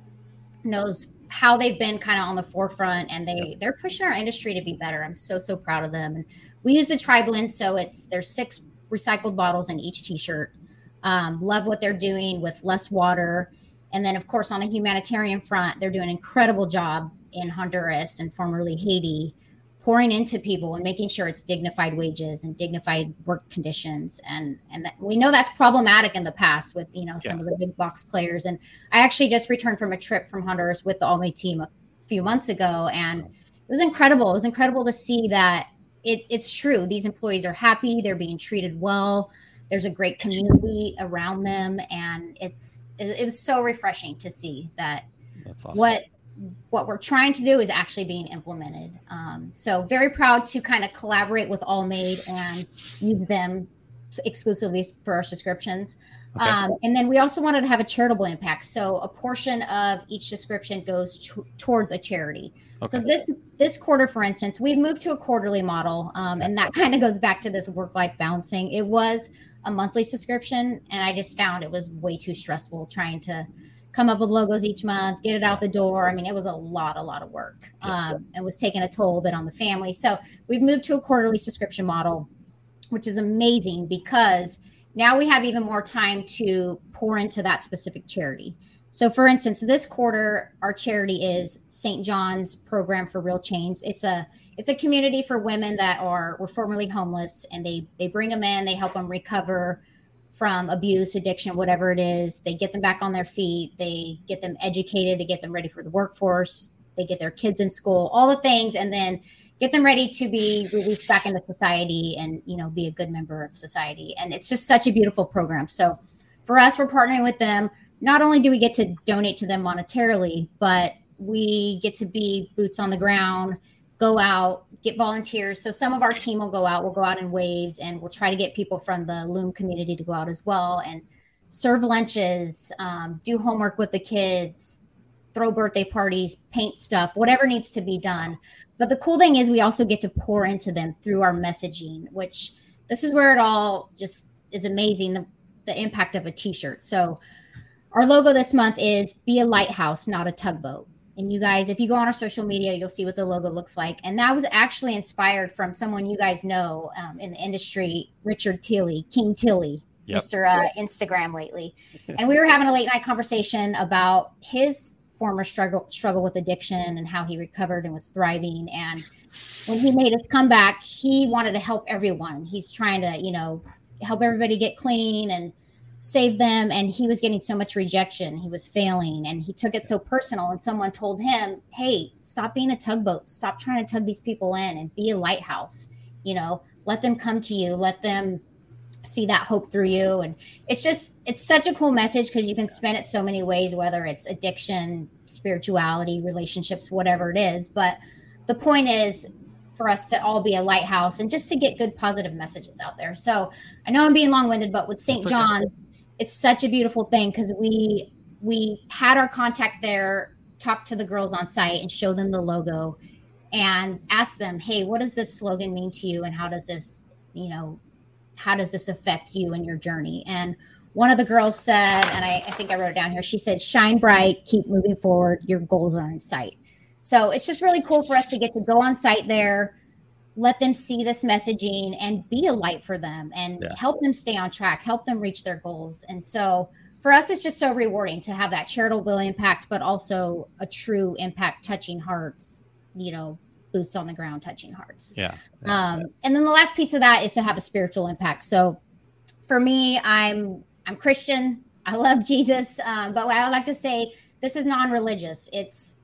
knows how they've been kind of on the forefront and they, yep. they're pushing our industry to be better. I'm so, so proud of them. And we use the tri-blend. So it's there's six recycled bottles in each t-shirt. Um, love what they're doing with less water. And then, of course, on the humanitarian front, they're doing an incredible job in Honduras and formerly Haiti, pouring into people and making sure it's dignified wages and dignified work conditions. And and that, we know that's problematic in the past with, you know, some yeah. of the big box players. And I actually just returned from a trip from Honduras with the AllMade team a few months ago. And it was incredible. It was incredible to see that it, it's true. These employees are happy. They're being treated well. There's a great community around them. And it's it, it was so refreshing to see that that's awesome. what what we're trying to do is actually being implemented. Um, so very proud to kind of collaborate with AllMade and use them exclusively for our subscriptions. Okay. Um, and then we also wanted to have a charitable impact. So a portion of each subscription goes t- towards a charity. Okay. So this, this quarter, for instance, we've moved to a quarterly model. Um, and that kind of goes back to this work-life balancing. It was a monthly subscription. And I just found it was way too stressful trying to come up with logos each month, get it out the door. I mean, it was a lot, a lot of work um, and was taking a toll a bit on the family. So we've moved to a quarterly subscription model, which is amazing because now we have even more time to pour into that specific charity. So for instance, this quarter, our charity is Saint John's Program for Real Change. It's a it's a community for women that are were formerly homeless, and they they bring them in, they help them recover from abuse, addiction, whatever it is. They get them back on their feet, they get them educated, they get them ready for the workforce, they get their kids in school, all the things, and then get them ready to be released back into society and, you know, be a good member of society. And it's just such a beautiful program. So for us, we're partnering with them. Not only do we get to donate to them monetarily, but we get to be boots on the ground, go out, get volunteers. So some of our team will go out, we'll go out in waves, and we'll try to get people from the Loom community to go out as well and serve lunches, um, do homework with the kids, throw birthday parties, paint stuff, whatever needs to be done. But the cool thing is we also get to pour into them through our messaging, which this is where it all just is amazing, the, the impact of a t-shirt. So our logo this month is Be a Lighthouse, Not a Tugboat. And you guys, if you go on our social media, you'll see what the logo looks like. And that was actually inspired from someone you guys know um, in the industry, Richard Tillery, King Tillery. Yep. Mister Uh, yep. Instagram lately. And we were having a late night conversation about his former struggle struggle with addiction and how he recovered and was thriving. And when he made his comeback, he wanted to help everyone. He's trying to, you know, help everybody get clean and save them. And he was getting so much rejection. He was failing, and he took it so personal. And someone told him, hey, stop being a tugboat. Stop trying to tug these people in and be a lighthouse. You know, let them come to you. Let them see that hope through you. And it's just, it's such a cool message because you can spin it so many ways, whether it's addiction, spirituality, relationships, whatever it is. But the point is for us to all be a lighthouse and just to get good, positive messages out there. So I know I'm being long-winded, but with Saint John's, it's such a beautiful thing because we, we had our contact there, talk to the girls on site and show them the logo and ask them, hey, what does this slogan mean to you? And how does this, you know, how does this affect you and your journey? And one of the girls said, and I, I think I wrote it down here, she said, shine bright, keep moving forward, your goals are in sight. So it's just really cool for us to get to go on site there, let them see this messaging and be a light for them and yeah. help them stay on track, help them reach their goals. And so for us, it's just so rewarding to have that charitable impact, but also a true impact, touching hearts, you know, boots on the ground, touching hearts. Yeah, yeah. Um, and then the last piece of that is to have a spiritual impact. So for me, I'm, I'm Christian. I love Jesus. Um, but what I would like to say, this is non-religious. It's,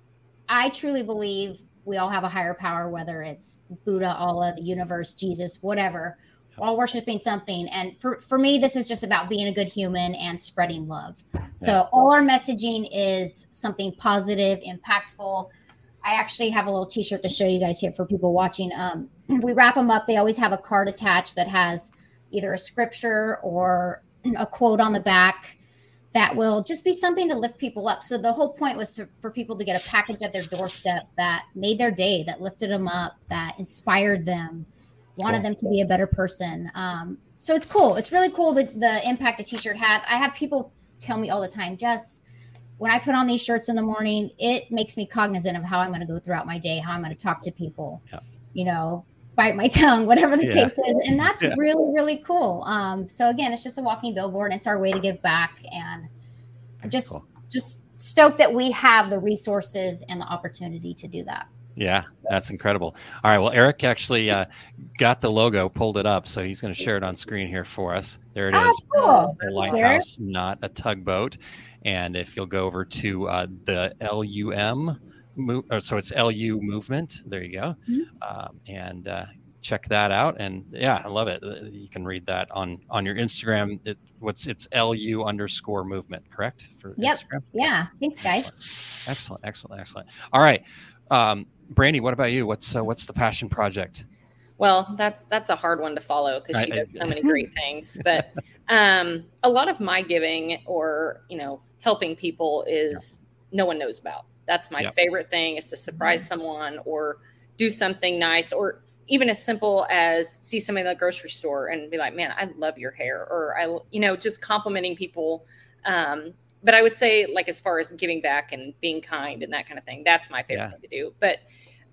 I truly believe we all have a higher power, whether it's Buddha, Allah, the universe, Jesus, whatever, we're all worshiping something. And for, for me, this is just about being a good human and spreading love. So yeah. all our messaging is something positive, impactful. I actually have a little t-shirt to show you guys here for people watching. Um, we wrap them up. They always have a card attached that has either a scripture or a quote on the back that will just be something to lift people up. So the whole point was to, for people to get a package at their doorstep that made their day, that lifted them up, that inspired them, wanted cool. them to be a better person. Um, so it's cool. It's really cool that the impact a t-shirt had. I have people tell me all the time, Jess, when I put on these shirts in the morning, it makes me cognizant of how I'm going to go throughout my day, how I'm going to talk to people, yeah. you know, bite my tongue, whatever the yeah. case is. And that's yeah. really, really cool. Um, so again, it's just a walking billboard. It's our way to give back. And I'm just, cool. just stoked that we have the resources and the opportunity to do that. Yeah, that's incredible. All right. Well, Eric actually uh, got the logo, pulled it up. So he's going to share it on screen here for us. There it oh, is. Cool. A lighthouse, not a tugboat. And if you'll go over to uh, the L U M, mo- or so it's L U Movement. There you go. Mm-hmm. Um, and uh, check that out. And yeah, I love it. You can read that on, on your Instagram. It, what's it's L U underscore movement, correct? For yep. Instagram? Yeah. Thanks, guys. Excellent. Excellent. Excellent. Excellent. All right. Um, Brandy, what about you? What's uh, what's the passion project? Well, that's that's a hard one to follow because she does so many great things. But um, a lot of my giving or, you know, helping people is yeah. no one knows about. That's my yep. favorite thing is to surprise someone or do something nice or even as simple as see somebody in the grocery store and be like, man, I love your hair or, I, you know, just complimenting people. Um, but I would say like as far as giving back and being kind and that kind of thing, that's my favorite yeah. thing to do. But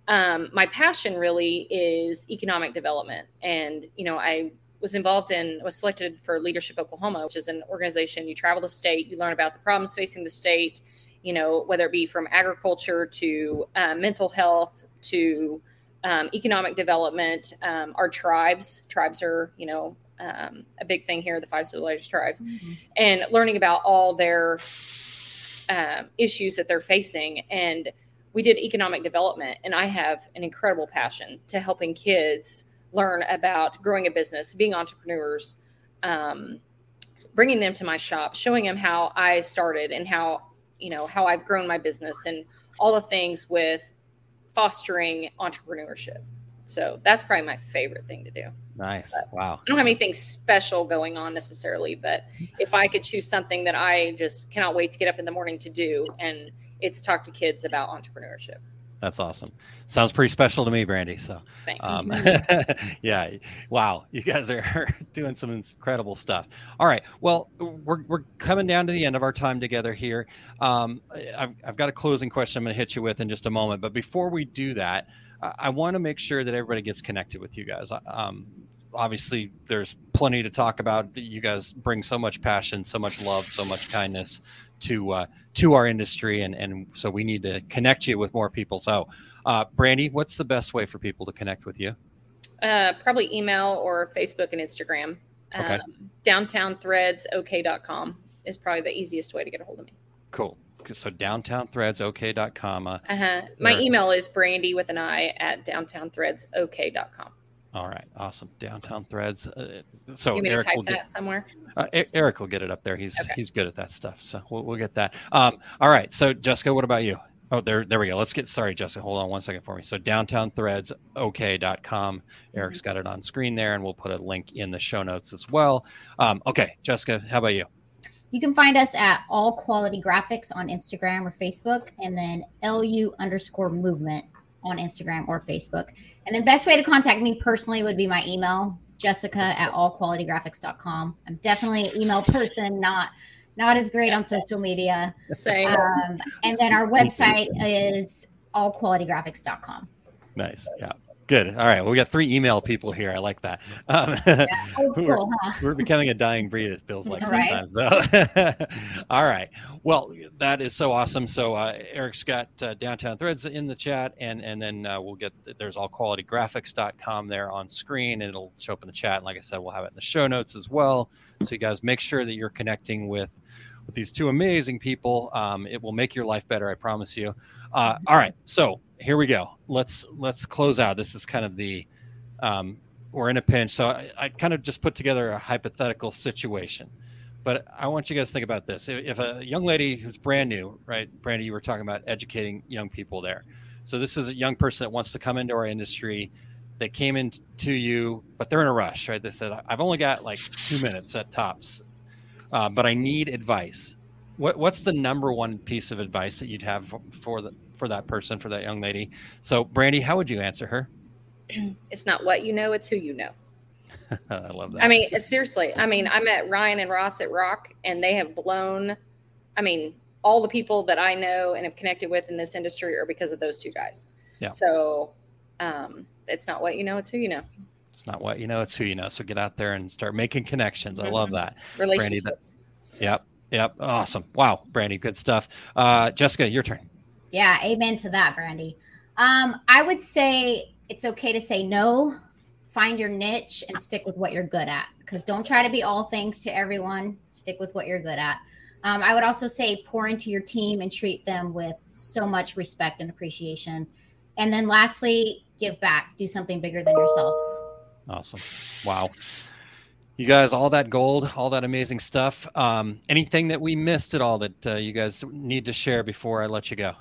Um, my passion really is economic development. And, you know, I was involved in, was selected for Leadership Oklahoma, which is an organization, you travel the state, you learn about the problems facing the state, you know, whether it be from agriculture to uh, mental health to um, economic development, um, our tribes, tribes are, you know, um, a big thing here, the five civilized tribes, mm-hmm. and learning about all their um, issues that they're facing. And we did economic development, and I have an incredible passion to helping kids learn about growing a business, being entrepreneurs, um, bringing them to my shop, showing them how I started and how, you know, how I've grown my business and all the things with fostering entrepreneurship. So that's probably my favorite thing to do. Nice. But wow. I don't have anything special going on necessarily, but if I could choose something that I just cannot wait to get up in the morning to do, and it's talk to kids about entrepreneurship. That's awesome. Sounds pretty special to me, Brandy. So thanks. Um, yeah. Wow. You guys are doing some incredible stuff. All right. Well, we're we're coming down to the end of our time together here. Um, I've, I've got a closing question I'm going to hit you with in just a moment. But before we do that, I, I want to make sure that everybody gets connected with you guys. Um, obviously, there's plenty to talk about. You guys bring so much passion, so much love, so much kindness to uh, to our industry, and, and so we need to connect you with more people. So, uh, Brandy, what's the best way for people to connect with you? Uh, probably email or Facebook and Instagram. Okay. Um, downtown threads O K dot com is probably the easiest way to get a hold of me. Cool. So downtown threads O K dot com. Uh, uh-huh. My or, email is Brandy with an I at downtown threads O K dot com. All right. Awesome. Downtown Threads. Uh, so Do you want me Eric to type will that get, somewhere? Uh, Eric will get it up there. He's okay. He's good at that stuff. So we'll, we'll get that. Um, all right. So Jessica, what about you? Oh, there, there we go. Let's get, sorry, Jessica, hold on one second for me. So downtown threads O K dot com. Eric's got it on screen there, and we'll put a link in the show notes as well. Um, okay. Jessica, how about you? You can find us at All Quality Graphics on Instagram or Facebook, and then L U underscore movement on Instagram or Facebook. And the best way to contact me personally would be my email, Jessica at all quality graphics dot com. I'm definitely an email person, not not as great on social media. Same. Um, and then our website is all quality graphics dot com. Nice. Yeah. Good. All right. Well, we got three email people here. I like that. Um, yeah, cool, we're, huh? we're becoming a dying breed, it feels like, right? Sometimes, though. All right. Well, that is so awesome. So uh, Eric's got uh, Downtown Threads in the chat, and and then uh, we'll get there's all quality graphics dot com there on screen, and it'll show up in the chat. And like I said, we'll have it in the show notes as well. So you guys make sure that you're connecting with with these two amazing people. Um, it will make your life better, I promise you. Uh, all right. So. Here we go. Let's let's close out. This is kind of the um, we're in a pinch. So I, I kind of just put together a hypothetical situation, but I want you guys to think about this. If a young lady who's brand new, right, Brandy, you were talking about educating young people there. So this is a young person that wants to come into our industry. They came into you, but they're in a rush, right? They said, "I've only got like two minutes at tops, uh, but I need advice." What what's the number one piece of advice that you'd have for the for that person, for that young lady? So Brandy, how would you answer her? It's not what you know, it's who you know. I love that. I mean, seriously, I mean, I met Ryan and Ross at Rock, and they have blown, I mean, all the people that I know and have connected with in this industry are because of those two guys. Yeah. So um, it's not what you know, it's who you know. It's not what you know, it's who you know. So get out there and start making connections. Mm-hmm. I love that. Relationships. Brandy, yep. Yep. Awesome. Wow. Brandy, good stuff. Uh, Jessica, your turn. Yeah, amen to that, Brandy. Um, I would say it's okay to say no, find your niche, and stick with what you're good at, because don't try to be all things to everyone. Stick with what you're good at. Um, I would also say pour into your team and treat them with so much respect and appreciation. And then lastly, give back. Do something bigger than yourself. Awesome. Wow. You guys, all that gold, all that amazing stuff. Um, anything that we missed at all that uh, you guys need to share before I let you go?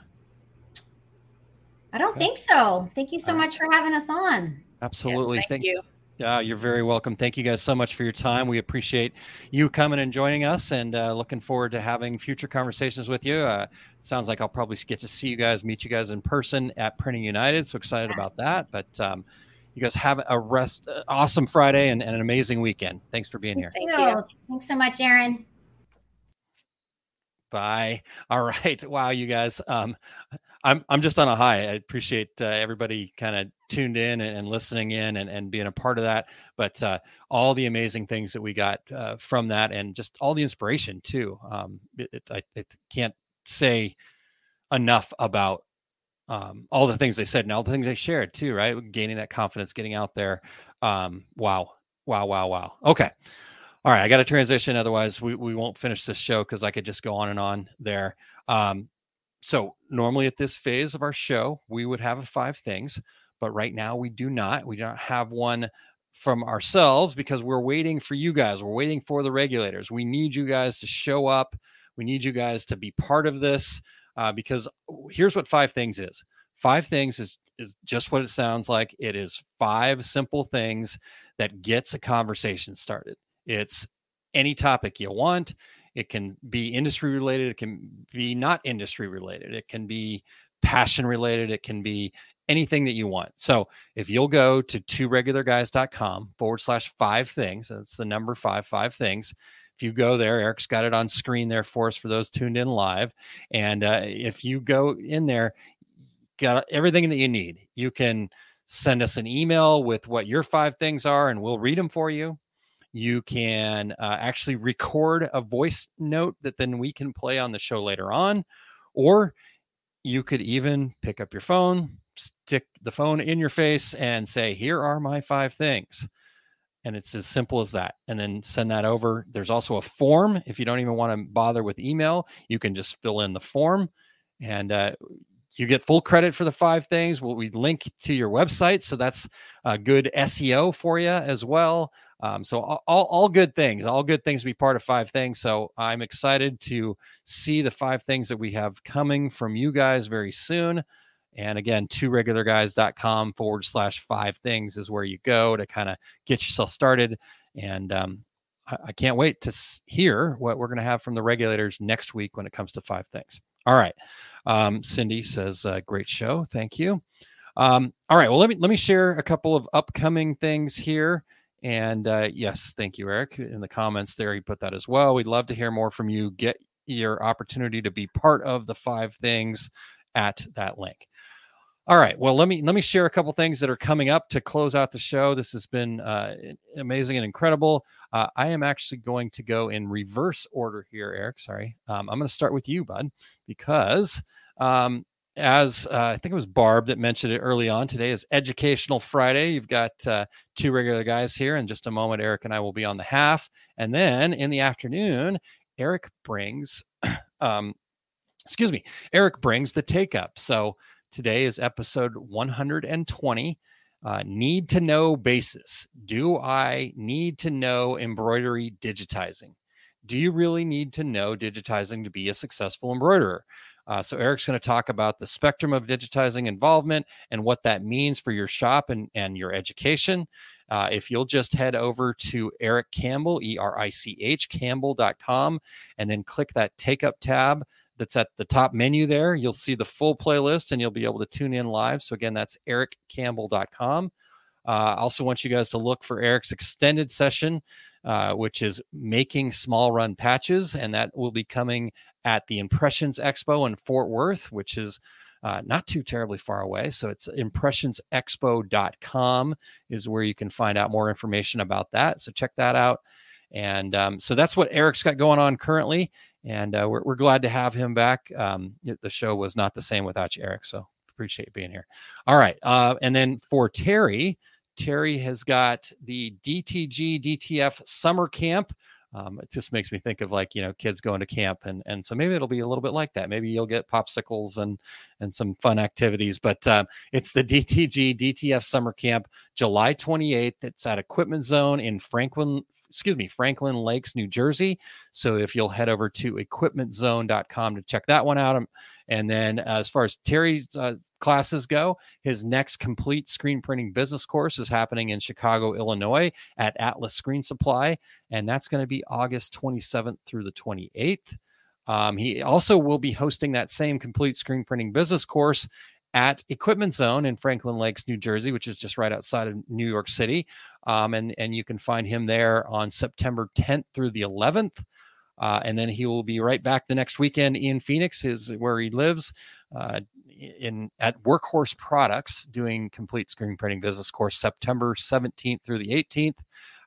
I don't think so. Thank you so uh, much for having us on. Absolutely. Yes, thank, thank you. Yeah, you're very welcome. Thank you guys so much for your time. We appreciate you coming and joining us, and uh, looking forward to having future conversations with you. Uh, it sounds like I'll probably get to see you guys, meet you guys in person at Printing United. So excited yeah. about that. But um, you guys have a rest, uh, awesome Friday and, and an amazing weekend. Thanks for being here. Thank you. Thanks so much, Aaron. Bye. All right. Wow, you guys. Um, I'm I'm just on a high. I appreciate uh, everybody kind of tuned in and, and listening in and, and being a part of that. But uh, all the amazing things that we got uh, from that, and just all the inspiration too. Um, it, it, I it can't say enough about um, all the things they said and all the things they shared too. Right, gaining that confidence, getting out there. Um, wow, wow, wow, wow. Okay. All right, I got to transition. Otherwise, we, we won't finish this show because I could just go on and on there. Um, so normally at this phase of our show, we would have a five things. But right now, we do not. We don't have one from ourselves because we're waiting for you guys. We're waiting for the regulators. We need you guys to show up. We need you guys to be part of this uh, because here's what five things is. Five things is is just what it sounds like. It is five simple things that gets a conversation started. It's any topic you want. It can be industry related. It can be not industry related. It can be passion related. It can be anything that you want. So if you'll go to two regular guys dot com forward slash five things, that's the number five, five things. If you go there, Eric's got it on screen there for us for those tuned in live. And uh, if you go in there, got everything that you need. You can send us an email with what your five things are and we'll read them for you. You can uh, actually record a voice note that then we can play on the show later on, or you could even pick up your phone, stick the phone in your face and say, here are my five things. And it's as simple as that. And then send that over. There's also a form. If you don't even want to bother with email, you can just fill in the form and uh, you get full credit for the five things. We'll, we link to your website. So that's a good S E O for you as well. Um, so all, all good things, all good things to be part of five things. So I'm excited to see the five things that we have coming from you guys very soon. And again, two regular guys dot com forward slash five things is where you go to kind of get yourself started. And um, I, I can't wait to hear what we're going to have from the regulators next week when it comes to five things. All right. Um, Cindy says, uh, great show. Thank you. Um, all right. Well, let me, let me share a couple of upcoming things here. And uh, yes, thank you, Eric. In the comments there, you put that as well. We'd love to hear more from you. Get your opportunity to be part of the five things at that link. All right. Well, let me let me share a couple things that are coming up to close out the show. This has been uh, amazing and incredible. Uh, I am actually going to go in reverse order here, Eric. Sorry. Um, I'm going to start with you, bud, because um, as uh, I think it was Barb that mentioned it early on, today is Educational Friday. You've got uh, two regular guys here. In just a moment, Eric and I will be on the half. And then in the afternoon, Eric brings, um, excuse me, Eric brings the take up. So today is episode one hundred twenty, uh, need to know basis. Do I need to know embroidery digitizing? Do you really need to know digitizing to be a successful embroiderer? Uh, so Eric's going to talk about the spectrum of digitizing involvement and what that means for your shop and, and your education. Uh, if you'll just head over to Eric Campbell, E R I C H Campbell dot com, and then click that take up tab that's at the top menu there, you'll see the full playlist and you'll be able to tune in live. So again, that's eric campbell dot com. Uh, I also want you guys to look for Eric's extended session, uh, which is making small run patches. And that will be coming at the Impressions Expo in Fort Worth, which is uh, not too terribly far away. So it's impressions expo dot com is where you can find out more information about that. So check that out. And um, so that's what Eric's got going on currently. And uh, we're, we're glad to have him back. Um, the show was not the same without you, Eric. So appreciate being here. All right. Uh, and then for Terry, Terry has got the D T G D T F summer camp. Um, it just makes me think of like, you know, kids going to camp. And, and so maybe it'll be a little bit like that. Maybe you'll get popsicles and, and some fun activities, but uh, it's the D T G D T F summer camp, July twenty-eighth. It's at Equipment Zone in Franklin, excuse me, Franklin Lakes, New Jersey. So if you'll head over to equipment zone dot com to check that one out. And then as far as Terry's uh, classes go, his next complete screen printing business course is happening in Chicago, Illinois at Atlas Screen Supply. And that's going to be August twenty-seventh through the twenty-eighth. Um, he also will be hosting that same complete screen printing business course at Equipment Zone in Franklin Lakes, New Jersey, which is just right outside of New York City. Um, and, and you can find him there on September tenth through the eleventh. Uh, and then he will be right back the next weekend in Phoenix, is where he lives. Uh, in at Workhorse Products doing complete screen printing business course September seventeenth through the eighteenth.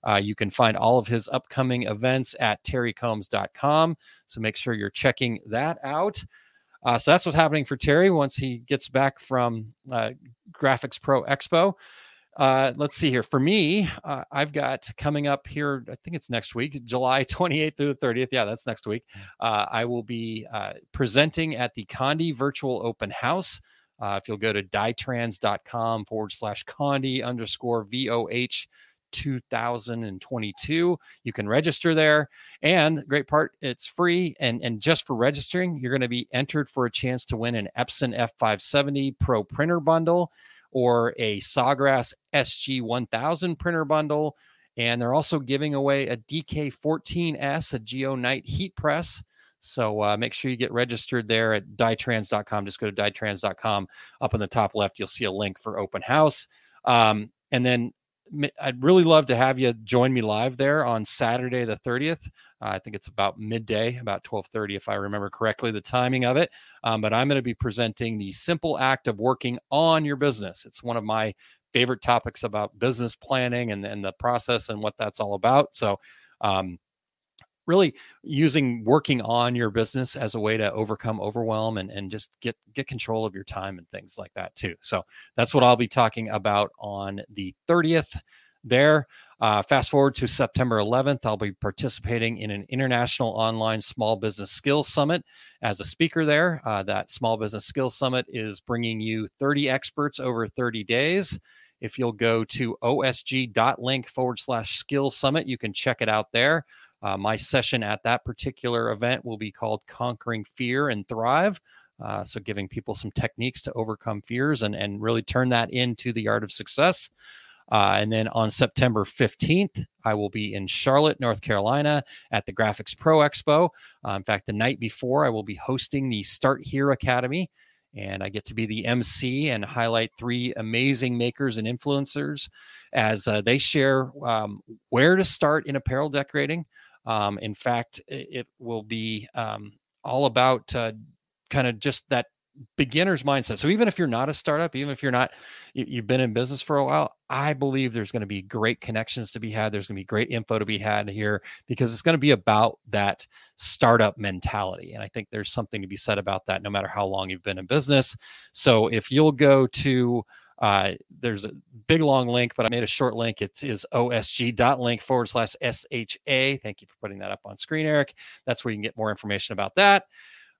Uh, you can find all of his upcoming events at terry combs dot com. So make sure you're checking that out. Uh, so that's what's happening for Terry once he gets back from uh, Graphics Pro Expo. Uh, let's see here. For me, uh, I've got coming up here, I think it's next week, July twenty-eighth through the thirtieth. Yeah, that's next week. Uh, I will be uh, presenting at the Condi Virtual Open House. Uh, if you'll go to dietrans.com forward slash Condi underscore VOH 2022, you can register there. And great part, it's free. And, and just for registering, you're going to be entered for a chance to win an Epson F five seventy Pro printer bundle or a Sawgrass S G one thousand printer bundle. And they're also giving away a D K fourteen S, a GeoKnight heat press. So uh, make sure you get registered there at dietrans dot com. Just go to dietrans dot com. Up in the top left, you'll see a link for open house. Um, and then I'd really love to have you join me live there on Saturday the thirtieth. Uh, I think it's about midday, about twelve thirty, if I remember correctly, the timing of it. Um, but I'm going to be presenting the simple act of working on your business. It's one of my favorite topics about business planning and, and the process and what that's all about. So um, really using working on your business as a way to overcome overwhelm and, and just get, get control of your time and things like that too. So that's what I'll be talking about on the thirtieth there. Uh, fast forward to September eleventh, I'll be participating in an international online small business skills summit as a speaker there. Uh, that small business skills summit is bringing you thirty experts over thirty days. If you'll go to osg.link forward slash skills summit, you can check it out there. Uh, my session at that particular event will be called Conquering Fear and Thrive. Uh, so giving people some techniques to overcome fears and, and really turn that into the art of success. Uh, and then on September fifteenth, I will be in Charlotte, North Carolina at the Graphics Pro Expo. Uh, in fact, the night before, I will be hosting the Start Here Academy. And I get to be the M C and highlight three amazing makers and influencers as uh, they share um, where to start in apparel decorating. Um, in fact, it will be um, all about uh, kind of just that beginner's mindset. So even if you're not a startup, even if you're not, you've been in business for a while, I believe there's going to be great connections to be had. There's going to be great info to be had here because it's going to be about that startup mentality. And I think there's something to be said about that no matter how long you've been in business. So if you'll go to, uh, there's a big long link, but I made a short link. It is osg.link forward slash SHA. Thank you for putting that up on screen, Eric. That's where you can get more information about that.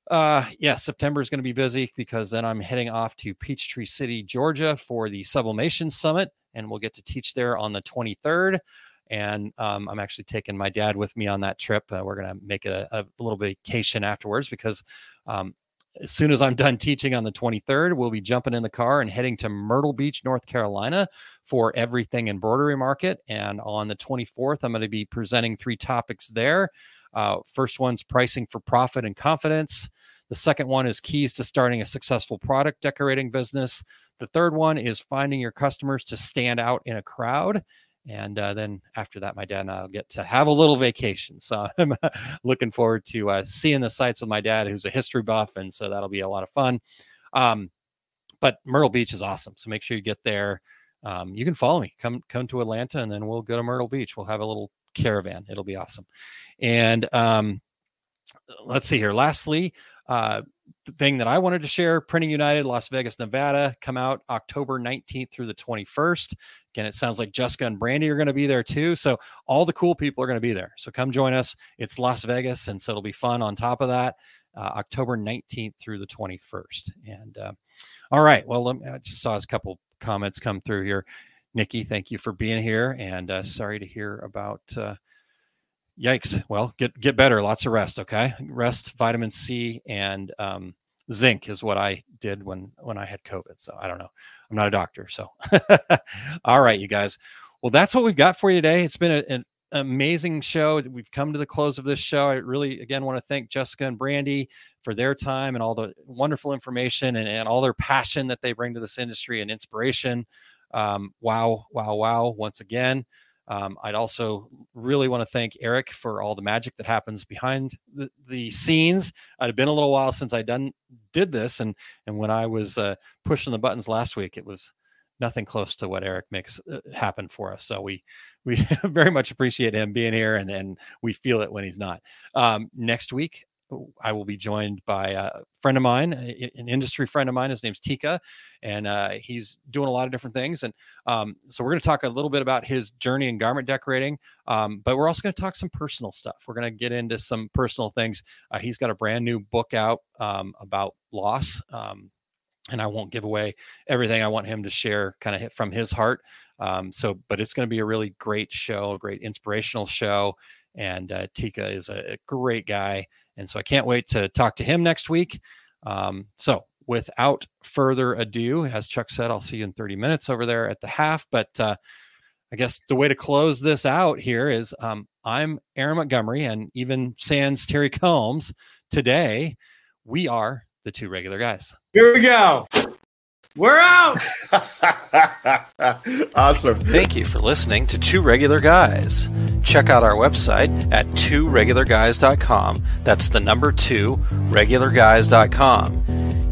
Uh, yeah, September is going to be busy because then I'm heading off to Peachtree City, Georgia for the Sublimation Summit, and we'll get to teach there on the twenty-third. And um, I'm actually taking my dad with me on that trip. Uh, we're going to make a, a little vacation afterwards because um, as soon as I'm done teaching on the twenty-third, we'll be jumping in the car and heading to Myrtle Beach, North Carolina for Everything Embroidery Market. And on the twenty-fourth, I'm going to be presenting three topics there. Uh, first one's pricing for profit and confidence. The second one is keys to starting a successful product decorating business. The third one is finding your customers to stand out in a crowd. And uh, then after that, my dad and I will get to have a little vacation. So I'm looking forward to uh, seeing the sights with my dad, who's a history buff. And so that'll be a lot of fun. Um, but Myrtle Beach is awesome. So make sure you get there. Um, you can follow me. Come, come to Atlanta and then we'll go to Myrtle Beach. We'll have a little caravan. It'll be awesome. And um, let's see here. Lastly, uh, the thing that I wanted to share, Printing United, Las Vegas, Nevada, come out October nineteenth through the twenty-first. Again, it sounds like Jessica and Brandy are going to be there too. So all the cool people are going to be there. So come join us. It's Las Vegas. And so it'll be fun on top of that, uh, October nineteenth through the twenty-first. And uh, all right. Well, let me, I just saw a couple comments come through here. Nikki, thank you for being here, and uh, sorry to hear about uh, yikes. Well, get get better. Lots of rest, okay? Rest, vitamin C, and um, zinc is what I did when, when I had COVID. So I don't know. I'm not a doctor. So all right, you guys. Well, that's what we've got for you today. It's been a, an amazing show. We've come to the close of this show. I really, again, want to thank Jessica and Brandy for their time and all the wonderful information and, and all their passion that they bring to this industry and inspiration. Um, wow, wow, wow. Once again, Um, I'd also really want to thank Eric for all the magic that happens behind the, the scenes. It had been a little while since I done did this, and and when I was uh, pushing the buttons last week, it was nothing close to what Eric makes happen for us. So we we very much appreciate him being here, and and we feel it when he's not. Um, next week, I will be joined by a friend of mine, an industry friend of mine. His name's Tika, and uh, he's doing a lot of different things. And um, so we're going to talk a little bit about his journey in garment decorating, um, but we're also going to talk some personal stuff. We're going to get into some personal things. Uh, he's got a brand new book out um, about loss, um, and I won't give away everything. I want him to share kind of from his heart. Um, so, but it's going to be a really great show, a great inspirational show. And uh, Tika is a, a great guy. And so I can't wait to talk to him next week. Um, so without further ado, as Chuck said, I'll see you in thirty minutes over there at the half. But uh, I guess the way to close this out here is um, I'm Aaron Montgomery, and even sans Terry Combs, today we are the Two Regular Guys. Here we go. We're out. Awesome. Thank you for listening to Two Regular Guys. Check out our website at two regular guys dot com. That's the number two, regular guys dot com.